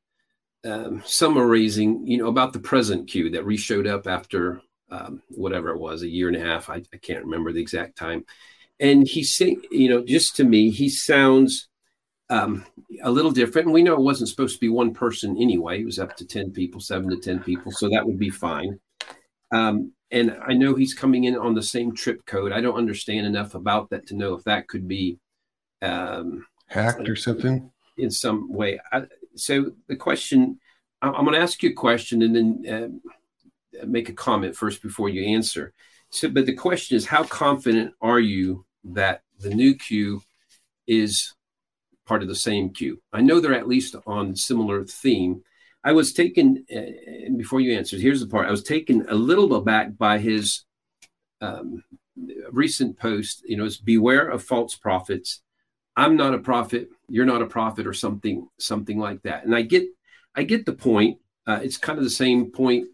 um, some are raising, you know, about the present Q that re-showed up after um, whatever it was, a year and a half. I, I can't remember the exact time. And he say, you know, just to me, he sounds um, a little different. And we know it wasn't supposed to be one person anyway. It was up to ten people, seven to ten people. So that would be fine. Um, and I know he's coming in on the same trip code. I don't understand enough about that to know if that could be um, hacked or something. In some way. I, so the question, I'm, I'm going to ask you a question and then uh, make a comment first before you answer. So, but the question is, how confident are you that the new Q is part of the same Q? I know they're at least on similar theme. I was taken, uh, before you answer, here's the part, I was taken a little bit back by his um, recent post, you know, it's beware of false prophets. I'm not a prophet, you're not a prophet, or something, something like that. And I get, I get the point. Uh, it's kind of the same point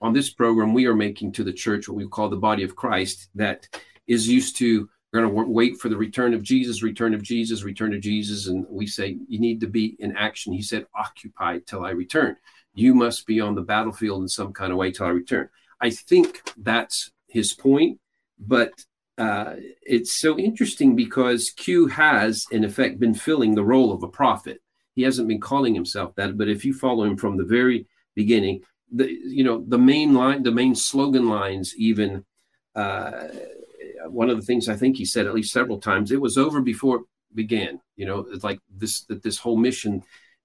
on this program we are making to the church, what we call the body of Christ, that is used to, we're going to wait for the return of Jesus, return of Jesus, return of Jesus. And we say, you need to be in action. He said, occupied till I return. You must be on the battlefield in some kind of way till I return. I think that's his point, but Uh, it's so interesting because Q has, in effect, been filling the role of a prophet. He hasn't been calling himself that, but if you follow him from the very beginning, the, you know, the main line, the main slogan lines, even uh, one of the things I think he said at least several times, it was over before it began. You know, it's like this, that this whole mission,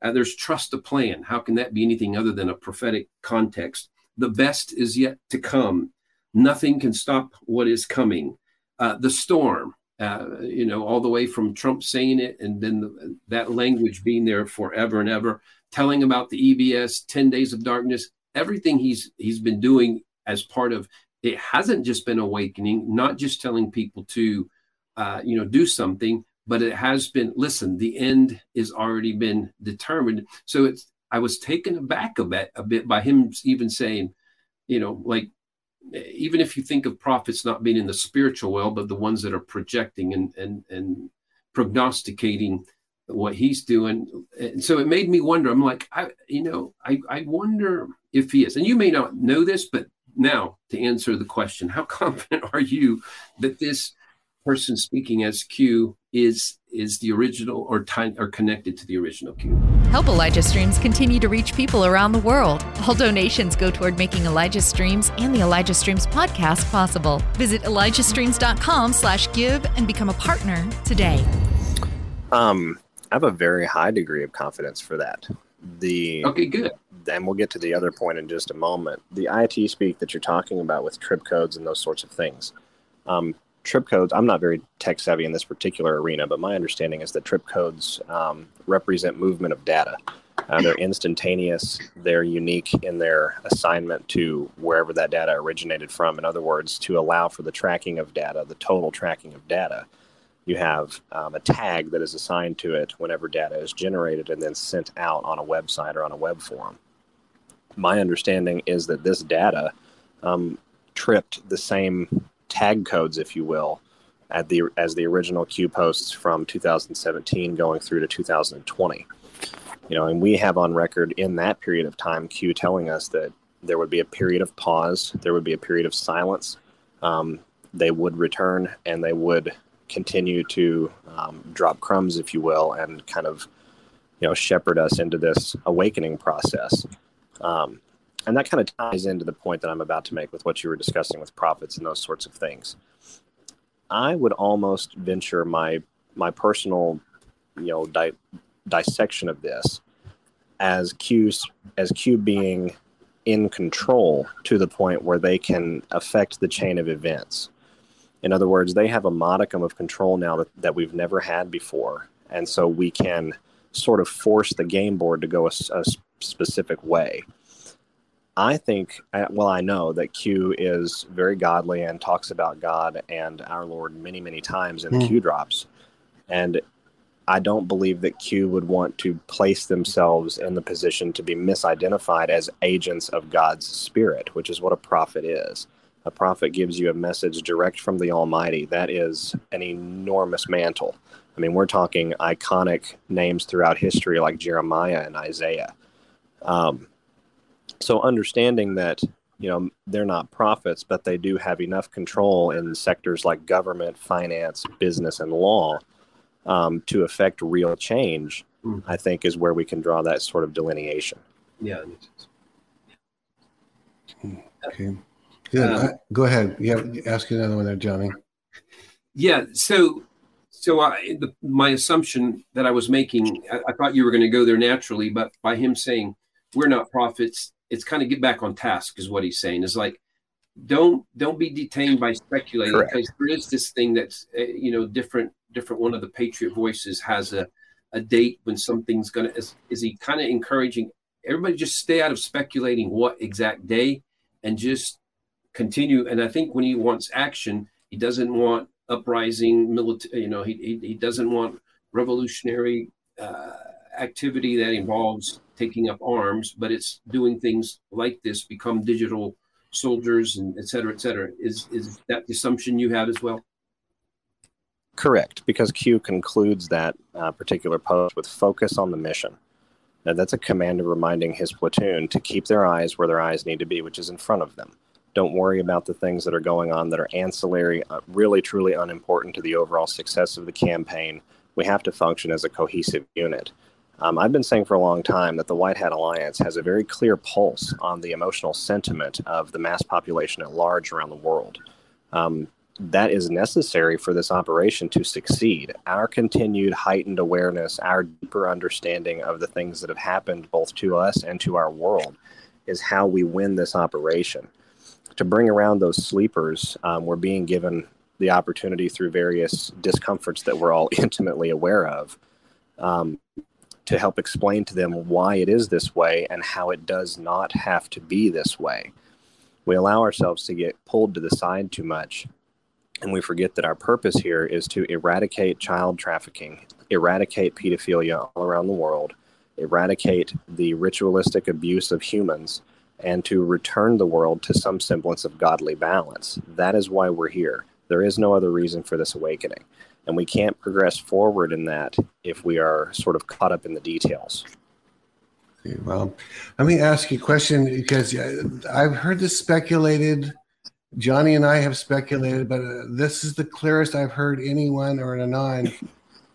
uh, there's trust the plan. How can that be anything other than a prophetic context? The best is yet to come. Nothing can stop what is coming. Uh, the storm, uh, you know, all the way from Trump saying it and then the, that language being there forever and ever, telling about the E B S, ten days of darkness, everything he's he's been doing as part of it hasn't just been awakening, not just telling people to, uh, you know, do something, but it has been, listen, the end is already been determined. So it's, I was taken aback a bit, a bit by him even saying, you know, like, even if you think of prophets not being in the spiritual world, but the ones that are projecting and and and prognosticating what he's doing. And so it made me wonder, I'm like, I, you know, I, I wonder if he is. And you may not know this, but Now, to answer the question, how confident are you that this person speaking as Q is is the original or, time, or connected to the original Q? Help Elijah Streams continue to reach people around the world. All donations go toward making Elijah Streams and the Elijah Streams podcast possible. Visit ElijahStreams.com slash give and become a partner today. Um, I have a very high degree of confidence for that. The Okay, good. And we'll get to the other point in just a moment. The I T speak that you're talking about with trip codes and those sorts of things. Um, trip codes, I'm not very tech savvy in this particular arena, but my understanding is that trip codes um, represent movement of data. Uh, they're instantaneous. They're unique in their assignment to wherever that data originated from. In other words, to allow for the tracking of data, the total tracking of data, you have um, a tag that is assigned to it whenever data is generated and then sent out on a website or on a web forum. My understanding is that this data um, tripped the same tag codes, if you will, at the as the original Q posts from two thousand seventeen going through to two thousand twenty. You know, and we have on record in that period of time Q telling us that there would be a period of pause, there would be a period of silence. Um, they would return and they would continue to um, drop crumbs, if you will, and kind of, you know, shepherd us into this awakening process. Um, and that kind of ties into the point that I'm about to make with what you were discussing with prophets and those sorts of things. I would almost venture my my personal, you know, di- dissection of this as Q as Q being in control to the point where they can affect the chain of events. In other words, they have a modicum of control now that, that we've never had before, and so we can sort of force the game board to go a, a specific way. I think, well, I know that Q is very godly and talks about God and our Lord many, many times in mm. the Q drops. And I don't believe that Q would want to place themselves in the position to be misidentified as agents of God's spirit, which is what a prophet is. A prophet gives you a message direct from the Almighty. That is an enormous mantle. I mean, we're talking iconic names throughout history like Jeremiah and Isaiah. Um, so understanding that, you know, they're not prophets, but they do have enough control in sectors like government, finance, business, and law um, to affect real change, mm. I think is where we can draw that sort of delineation. Yeah. Okay. Good. Um, Go ahead. Yeah, ask another one there, Johnny. Yeah. So, so I, the, my assumption that I was making, I, I thought you were going to go there naturally, but by him saying we're not prophets, it's kind of get back on task is what he's saying. It's like, don't don't be detained by speculating. Correct. Because there is this thing that's, uh, you know, different, different. One of the Patriot voices has a, a date when something's going to, is, is he kind of encouraging everybody just stay out of speculating what exact day and just continue. And I think when he wants action, he doesn't want uprising, military, you know, he, he, he doesn't want revolutionary uh, activity that involves taking up arms, but it's doing things like this, become digital soldiers, and et cetera, et cetera. Is, is that the assumption you have as well? Correct, because Q concludes that uh, particular post with focus on the mission. Now, that's a commander reminding his platoon to keep their eyes where their eyes need to be, which is in front of them. Don't worry about the things that are going on that are ancillary, uh, really, truly unimportant to the overall success of the campaign. We have to function as a cohesive unit. Um, I've been saying for a long time that the White Hat Alliance has a very clear pulse on the emotional sentiment of the mass population at large around the world. Um, that is necessary for this operation to succeed. Our continued heightened awareness, our deeper understanding of the things that have happened both to us and to our world is how we win this operation. To bring around those sleepers, um, we're being given the opportunity through various discomforts that we're all intimately aware of um, to help explain to them why it is this way and how it does not have to be this way. We allow ourselves to get pulled to the side too much, and we forget that our purpose here is to eradicate child trafficking, eradicate pedophilia all around the world, eradicate the ritualistic abuse of humans, and to return the world to some semblance of godly balance. That is why we're here. There is no other reason for this awakening. And we can't progress forward in that if we are sort of caught up in the details. Okay, well, let me ask you a question, because I've heard this speculated. Johnny and I have speculated, but uh, this is the clearest I've heard anyone or an Anon.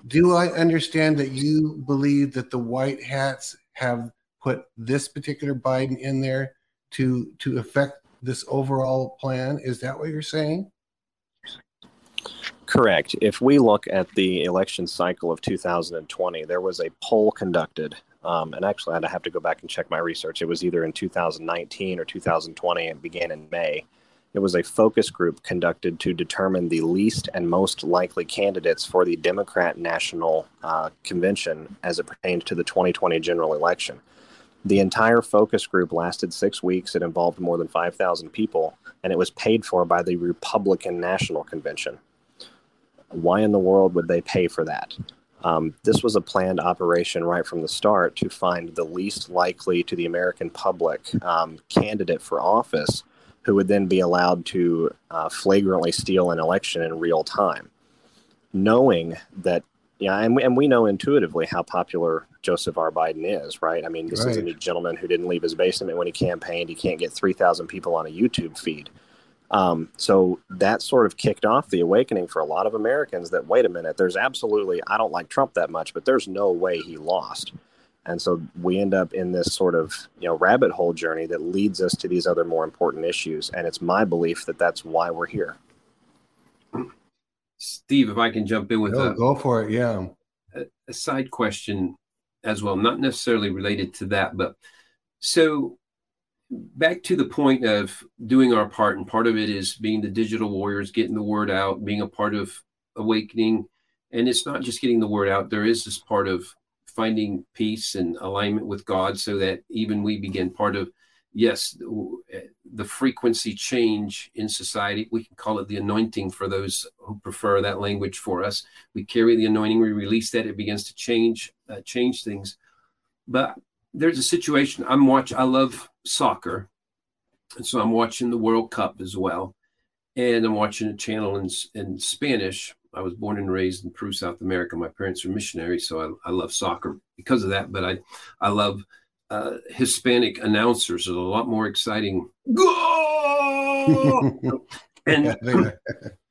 Do I understand that you believe that the white hats have put this particular Biden in there to to affect this overall plan? Is that what you're saying? Correct. If we look at the election cycle of two thousand twenty, there was a poll conducted, um, and actually I'd have to go back and check my research. It was either in two thousand nineteen or two thousand twenty and began in May. It was a focus group conducted to determine the least and most likely candidates for the Democrat National uh, Convention as it pertains to the twenty twenty general election. The entire focus group lasted six weeks. It involved more than five thousand people, and it was paid for by the Republican National Convention. Why in the world would they pay for that? Um, this was a planned operation right from the start to find the least likely to the American public um, candidate for office, who would then be allowed to uh, flagrantly steal an election in real time, knowing that, yeah, and we, and we know intuitively how popular Joseph R. Biden is, right? I mean, this right. is a gentleman who didn't leave his basement when he campaigned. He can't get three thousand people on a YouTube feed. Um, so that sort of kicked off the awakening for a lot of Americans that, wait a minute, there's absolutely, I don't like Trump that much, but there's no way he lost. And so we end up in this sort of, you know, rabbit hole journey that leads us to these other more important issues. And it's my belief that that's why we're here. Steve, if I can jump in with oh, that. Go for it. Yeah. A, a side question as well, not necessarily related to that, but so back to the point of doing our part, and part of it is being the digital warriors, getting the word out, being a part of awakening. And it's not just getting the word out. There is this part of finding peace and alignment with God, so that even we begin part of, yes, the frequency change in society. We can call it the anointing for those who prefer that language for us. We carry the anointing, we release that, it begins to change, uh, change things. But there's a situation I'm watching. I love soccer. And so I'm watching the World Cup as well. And I'm watching a channel in, in Spanish. I was born and raised in Peru, South America. My parents are missionaries, so I, I love soccer because of that. But I, I love uh, Hispanic announcers. It's a lot more exciting. Go! and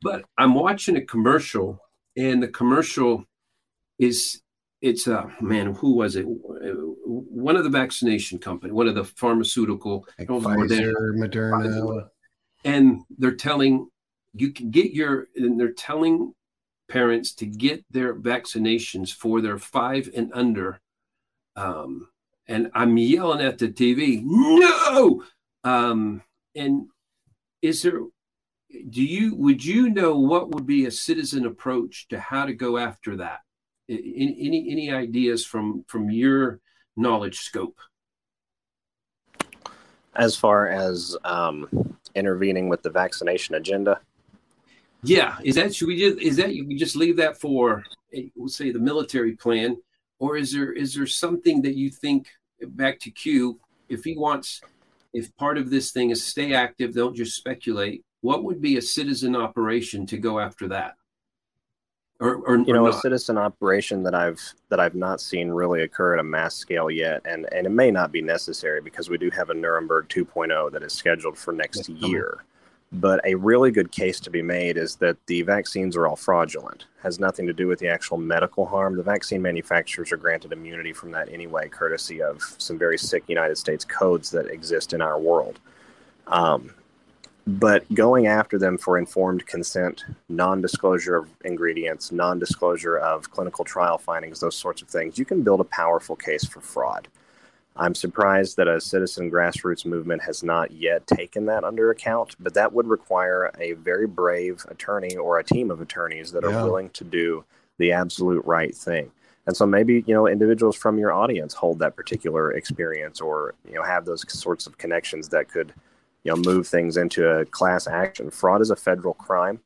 but I'm watching a commercial, and the commercial is it's a uh, man. Who was it? One of the vaccination company, one of the pharmaceutical, like Pfizer, Moderna, and they're telling you can get your, and they're telling parents to get their vaccinations for their five and under. Um, and I'm yelling at the T V, no. Um, and is there, do you, would you know what would be a citizen approach to how to go after that? Any, any ideas from, from your knowledge scope? As far as um, intervening with the vaccination agenda? Yeah, is that should we just is that you just leave that for, we'll say, the military plan, or is there is there something that you think back to Q? If he wants, if part of this thing is stay active, don't just speculate. What would be a citizen operation to go after that? Or, or you know, or a citizen operation that I've that I've not seen really occur at a mass scale yet, and and it may not be necessary because we do have a Nuremberg two point oh that is scheduled for next That's year. Coming. But a really good case to be made is that the vaccines are all fraudulent. Has nothing to do with the actual medical harm. The vaccine manufacturers are granted immunity from that anyway, courtesy of some very sick United States codes that exist in our world. Um, but going after them for informed consent, non-disclosure of ingredients, non-disclosure of clinical trial findings, those sorts of things, you can build a powerful case for fraud. I'm surprised that a citizen grassroots movement has not yet taken that under account, but that would require a very brave attorney or a team of attorneys that yeah. are willing to do the absolute right thing. And so maybe, you know, individuals from your audience hold that particular experience or, you know, have those sorts of connections that could, you know, move things into a class action. Fraud is a federal crime.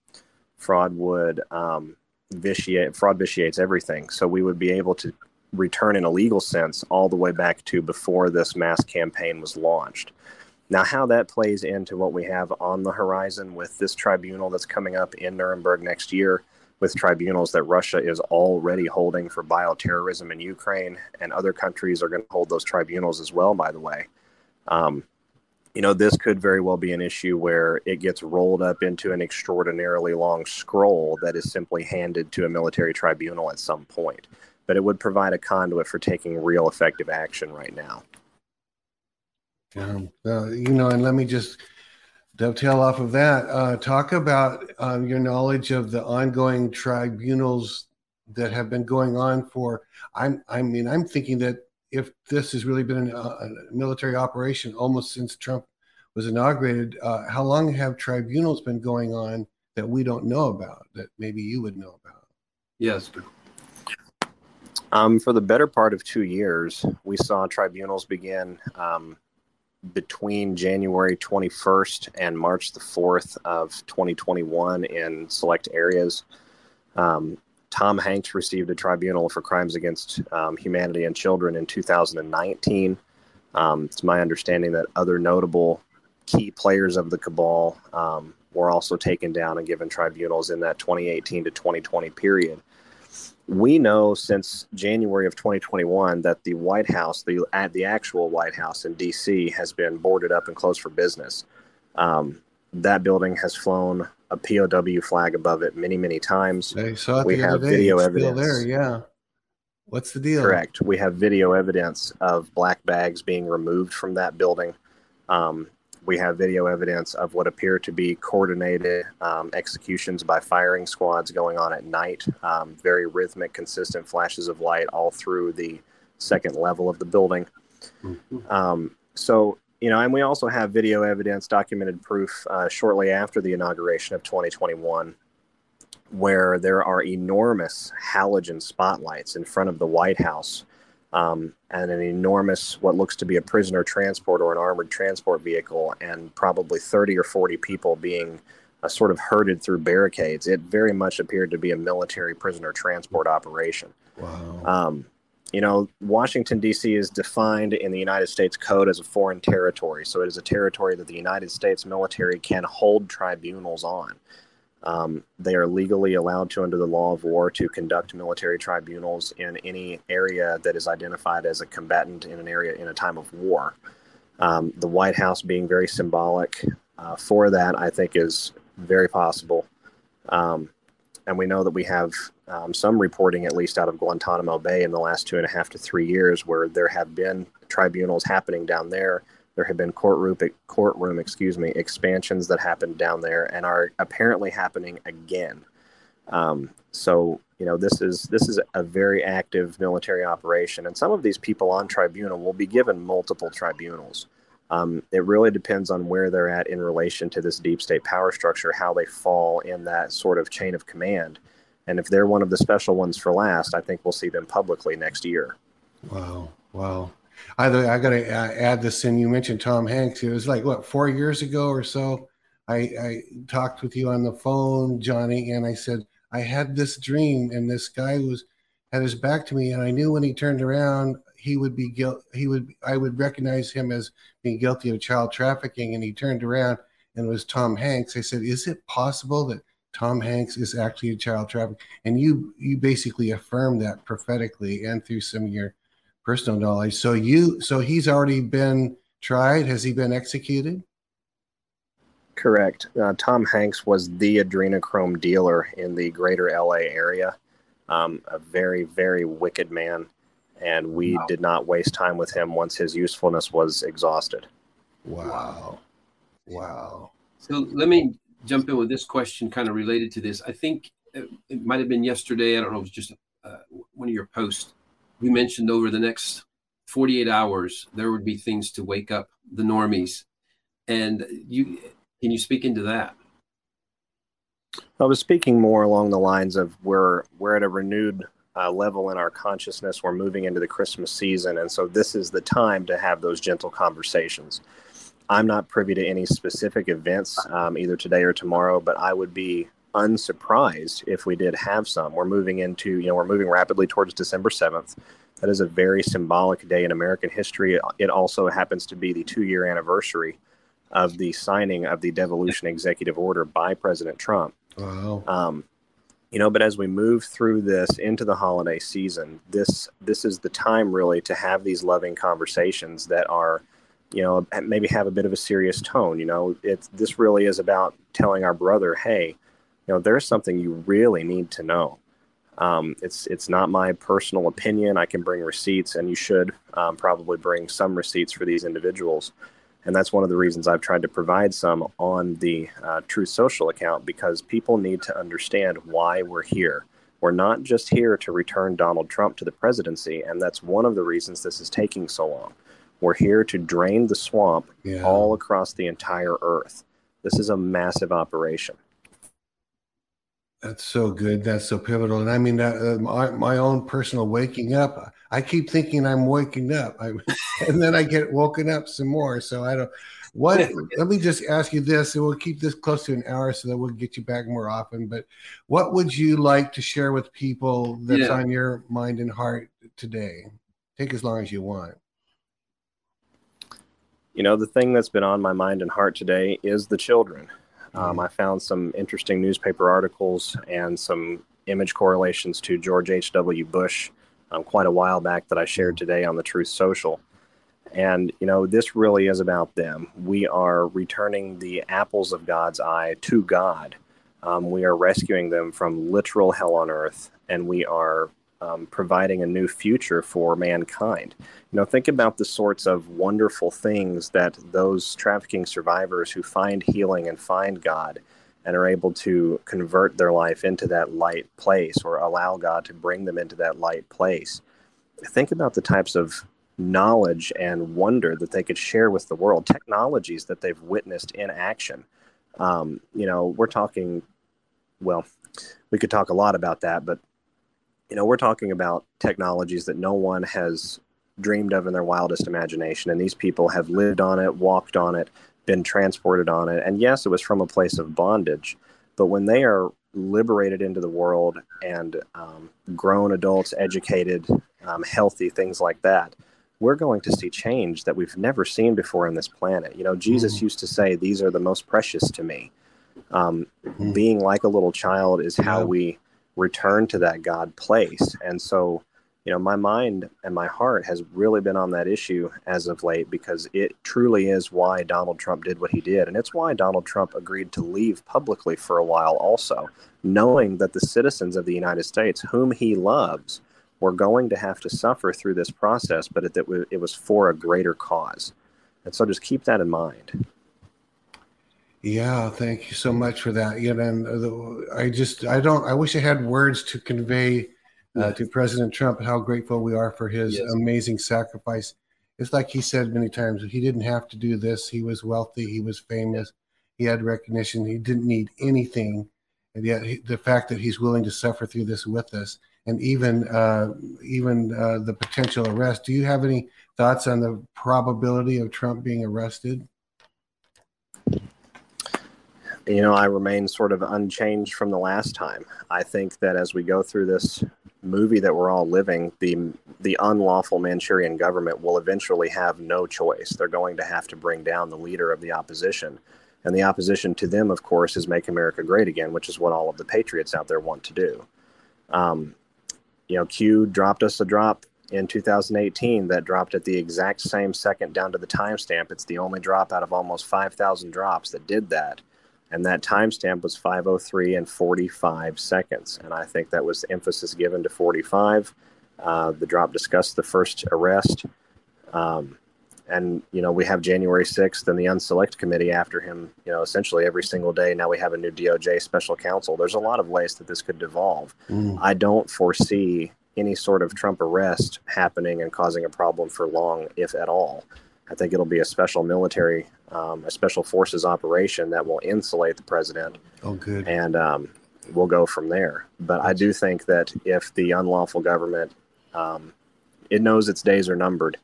Fraud would um, vitiate, fraud vitiates everything. So we would be able to return in a legal sense all the way back to before this mass campaign was launched. Now, how that plays into what we have on the horizon with this tribunal that's coming up in Nuremberg next year with tribunals that Russia is already holding for bioterrorism in Ukraine, and other countries are going to hold those tribunals as well, by the way. Um, you know, this could very well be an issue where it gets rolled up into an extraordinarily long scroll that is simply handed to a military tribunal at some point. But it would provide a conduit for taking real effective action right now. Yeah, uh, you know, and let me just dovetail off of that. Uh, talk about uh, your knowledge of the ongoing tribunals that have been going on for, I'm, I mean, I'm thinking that if this has really been an, uh, a military operation almost since Trump was inaugurated, uh, how long have tribunals been going on that we don't know about, that maybe you would know about? Yes. Um, for the better part of two years, we saw tribunals begin um, between January twenty-first and March the fourth of twenty twenty-one in select areas. Um, Tom Hanks received a tribunal for crimes against um, humanity and children in two thousand nineteen. Um, it's my understanding that other notable key players of the cabal um, were also taken down and given tribunals in that twenty eighteen to twenty twenty period. We know since January of twenty twenty-one that the White House, the at the actual White House in D C, has been boarded up and closed for business. Um, that building has flown a P O W flag above it many, many times. I saw it we the have other day. Video it's evidence. Still there, yeah. What's the deal? Correct. We have video evidence of black bags being removed from that building. Um, we have video evidence of what appear to be coordinated um, executions by firing squads going on at night. Um, very rhythmic, consistent flashes of light all through the second level of the building. Mm-hmm. Um, so. You know, and we also have video evidence, documented proof uh, shortly after the inauguration of twenty twenty-one, where there are enormous halogen spotlights in front of the White House um, and an enormous, what looks to be a prisoner transport or an armored transport vehicle, and probably thirty or forty people being uh, sort of herded through barricades. It very much appeared to be a military prisoner transport operation. Wow. Um, You know, Washington, D C is defined in the United States Code as a foreign territory. So it is a territory that the United States military can hold tribunals on. Um, they are legally allowed to, under the law of war, to conduct military tribunals in any area that is identified as a combatant in an area in a time of war. Um, the White House being very symbolic uh, for that, I think, is very possible. Um, and we know that we have... Um, some reporting, at least out of Guantanamo Bay, in the last two and a half to three years, where there have been tribunals happening down there. There have been courtroom, courtroom, excuse me, expansions that happened down there and are apparently happening again. Um, so, you know, this is this is a very active military operation, and some of these people on tribunal will be given multiple tribunals. Um, it really depends on where they're at in relation to this deep state power structure, how they fall in that sort of chain of command. And if they're one of the special ones for last, I think we'll see them publicly next year. Wow. Wow. Either I got to add this in. You mentioned Tom Hanks. It was like, what, four years ago or so, I, I talked with you on the phone, Johnny, and I said, I had this dream, and this guy was had his back to me, and I knew when he turned around, he would be guilty. He would, I would recognize him as being guilty of child trafficking, and he turned around, and it was Tom Hanks. I said, is it possible that Tom Hanks is actually a child trafficker? And you you basically affirmed that prophetically and through some of your personal knowledge. So you so he's already been tried. Has he been executed? Correct. Uh, Tom Hanks was the adrenochrome dealer in the greater L A area. Um, a very, very wicked man. And we wow. did not waste time with him once his usefulness was exhausted. Wow. Wow. So let me... jump in with this question kind of related to this. I think it, it might have been yesterday. I don't know. It was just uh, one of your posts. You mentioned over the next forty-eight hours, there would be things to wake up the normies. And you can you speak into that? I was speaking more along the lines of we're, we're at a renewed uh, level in our consciousness. We're moving into the Christmas season. And so this is the time to have those gentle conversations. I'm not privy to any specific events um, either today or tomorrow, but I would be unsurprised if we did have some. We're moving into, you know, we're moving rapidly towards December seventh. That is a very symbolic day in American history. It also happens to be the two-year anniversary of the signing of the Devolution executive order by President Trump. Wow. Um, You know, but as we move through this into the holiday season, this this is the time really to have these loving conversations that are, you know, maybe have a bit of a serious tone. You know, it's this really is about telling our brother, hey, you know, there's something you really need to know. Um, it's it's not my personal opinion. I can bring receipts, and you should um, probably bring some receipts for these individuals. And that's one of the reasons I've tried to provide some on the uh, Truth Social account, because people need to understand why we're here. We're not just here to return Donald Trump to the presidency, and that's one of the reasons this is taking so long. We're here to drain the swamp yeah. all across the entire earth. This is a massive operation. That's so good. That's so pivotal. And I mean, uh, my, my own personal waking up, I keep thinking I'm waking up I, and then I get woken up some more. So I don't, what, let me just ask you this, and we'll keep this close to an hour so that we'll get you back more often. But what would you like to share with people that's yeah. on your mind and heart today? Take as long as you want. You know, the thing that's been on my mind and heart today is the children. Um, I found some interesting newspaper articles and some image correlations to George H W Bush um, quite a while back that I shared today on the Truth Social. And, you know, this really is about them. We are returning the apples of God's eye to God. Um, we are rescuing them from literal hell on earth, and we are um, providing a new future for mankind. You know, think about the sorts of wonderful things that those trafficking survivors who find healing and find God and are able to convert their life into that light place, or allow God to bring them into that light place. Think about the types of knowledge and wonder that they could share with the world, technologies that they've witnessed in action. Um, you know, we're talking, well, we could talk a lot about that, but you know, we're talking about technologies that no one has dreamed of in their wildest imagination. And these people have lived on it, walked on it, been transported on it. And yes, it was from a place of bondage. But when they are liberated into the world and um, grown adults, educated, um, healthy, things like that, we're going to see change that we've never seen before on this planet. You know, Jesus mm-hmm. used to say, these are the most precious to me. Um, mm-hmm. Being like a little child is how yeah. we return to that God place. And so, you know, my mind and my heart has really been on that issue as of late, because it truly is why Donald Trump did what he did. And it's why Donald Trump agreed to leave publicly for a while also, knowing that the citizens of the United States, whom he loves, were going to have to suffer through this process, but it, it was for a greater cause. And so just keep that in mind. Yeah, thank you so much for that. You know, I just, I don't, I wish I had words to convey uh, to President Trump how grateful we are for his yes. amazing sacrifice. It's like he said many times, he didn't have to do this. He was wealthy. He was famous. He had recognition. He didn't need anything. And yet he, the fact that he's willing to suffer through this with us, and even, uh, even uh, the potential arrest. Do you have any thoughts on the probability of Trump being arrested? You know, I remain sort of unchanged from the last time. I think that as we go through this movie that we're all living, the the unlawful Manchurian government will eventually have no choice. They're going to have to bring down the leader of the opposition. And the opposition to them, of course, is Make America Great Again, which is what all of the patriots out there want to do. Um, you know, Q dropped us a drop in two thousand eighteen that dropped at the exact same second down to the timestamp. It's the only drop out of almost five thousand drops that did that. And that timestamp was five oh three and forty-five seconds. And I think that was the emphasis given to forty-five. Uh, the drop discussed the first arrest. Um, and, you know, we have January sixth and the Unselect Committee after him, you know, essentially every single day. Now we have a new D O J special counsel. There's a lot of ways that this could devolve. Mm. I don't foresee any sort of Trump arrest happening and causing a problem for long, if at all. I think it'll be a special military, um, a special forces operation that will insulate the president. Oh, good. And um, we'll go from there. But I do think that if the unlawful government, um, it knows its days are numbered,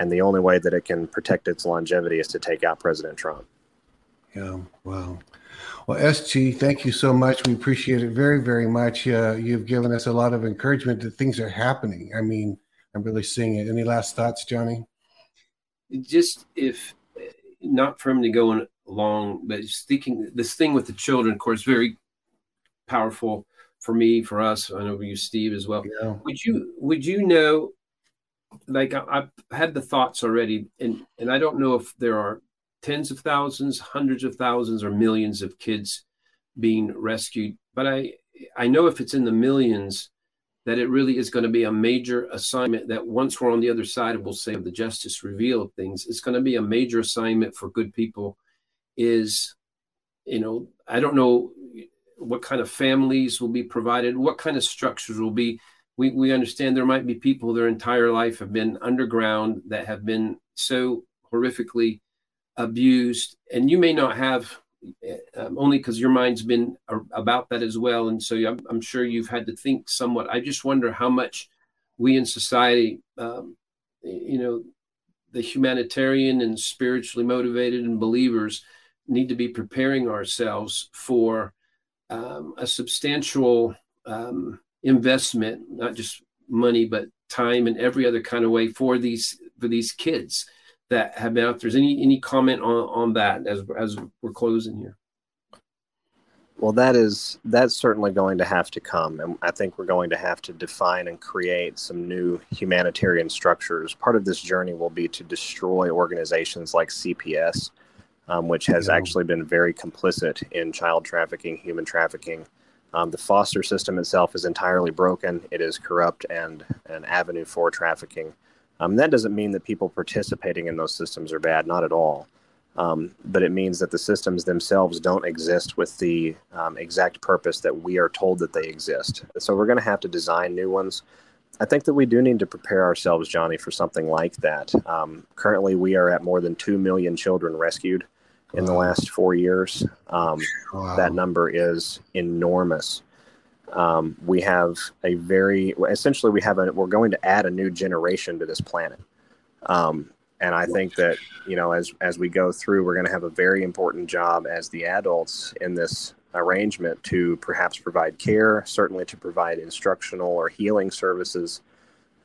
and the only way that it can protect its longevity is to take out President Trump. Yeah, wow. Well, S G, thank you so much. We appreciate it very, very much. Uh, you've given us a lot of encouragement that things are happening. I mean, I'm really seeing it. Any last thoughts, Johnny? Just if not firmly going along, but just thinking this thing with the children, of course, very powerful for me, for us, I know you, Steve, as well. Yeah. Would you would you know, like I, I've had the thoughts already, and, and I don't know if there are tens of thousands, hundreds of thousands, or millions of kids being rescued, but I I know if it's in the millions, that it really is going to be a major assignment that once we're on the other side, we'll say of the justice reveal of things, it's going to be a major assignment for good people is, you know, I don't know what kind of families will be provided, what kind of structures will be. We, we understand there might be people their entire life have been underground that have been so horrifically abused. And you may not have Um, only because your mind's been a- about that as well. And so I'm, I'm sure you've had to think somewhat. I just wonder how much we in society, um, you know, the humanitarian and spiritually motivated and believers need to be preparing ourselves for um, a substantial um, investment, not just money, but time and every other kind of way for these for these kids that have been out there. Is any any comment on, on that as as we're closing here? Well, that is that's certainly going to have to come, and I think we're going to have to define and create some new humanitarian structures. Part of this journey will be to destroy organizations like C P S, um, which has yeah. actually been very complicit in child trafficking, human trafficking. Um, the foster system itself is entirely broken. It is corrupt and an avenue for trafficking. Um, that doesn't mean that people participating in those systems are bad, not at all. Um, but it means that the systems themselves don't exist with the um, exact purpose that we are told that they exist. So we're going to have to design new ones. I think that we do need to prepare ourselves, Johnny, for something like that. Um, currently, we are at more than two million children rescued in the last four years. Um, wow. That number is enormous. Um, we have a very, essentially we have a, we're going to add a new generation to this planet. Um, and I think that, you know, as, as we go through, we're going to have a very important job as the adults in this arrangement to perhaps provide care, certainly to provide instructional or healing services,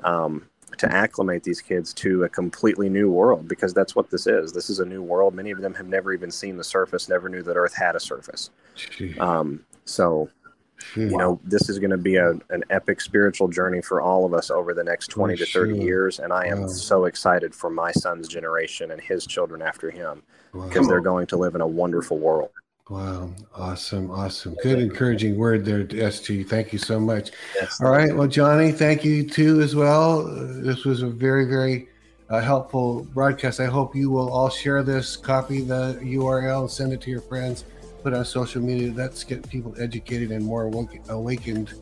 um, to acclimate these kids to a completely new world, because that's what this is. This is a new world. Many of them have never even seen the surface, never knew that Earth had a surface. Um, so... You know, this is going to be a, an epic spiritual journey for all of us over the next twenty to thirty years. And I am wow. so excited for my son's generation and his children after him, because wow. they're going to live in a wonderful world. Wow. Awesome. Awesome. Good encouraging word there, S G. Thank you so much. Yes, all right. You. Well, Johnny, thank you too as well. This was a very, very uh, helpful broadcast. I hope you will all share this, copy the U R L, and send it to your friends. Put on social media. Let's get people educated and more awakened.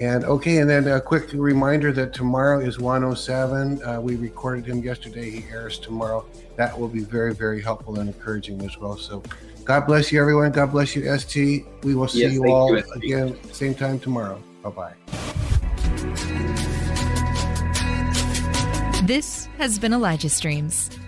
And okay, and then a quick reminder that tomorrow is one oh seven. Uh, we recorded him yesterday. He airs tomorrow. That will be very, very helpful and encouraging as well. So God bless you, everyone. God bless you, S T. We will see yes, you all you, again, same time tomorrow. Bye-bye. This has been Elijah Streams.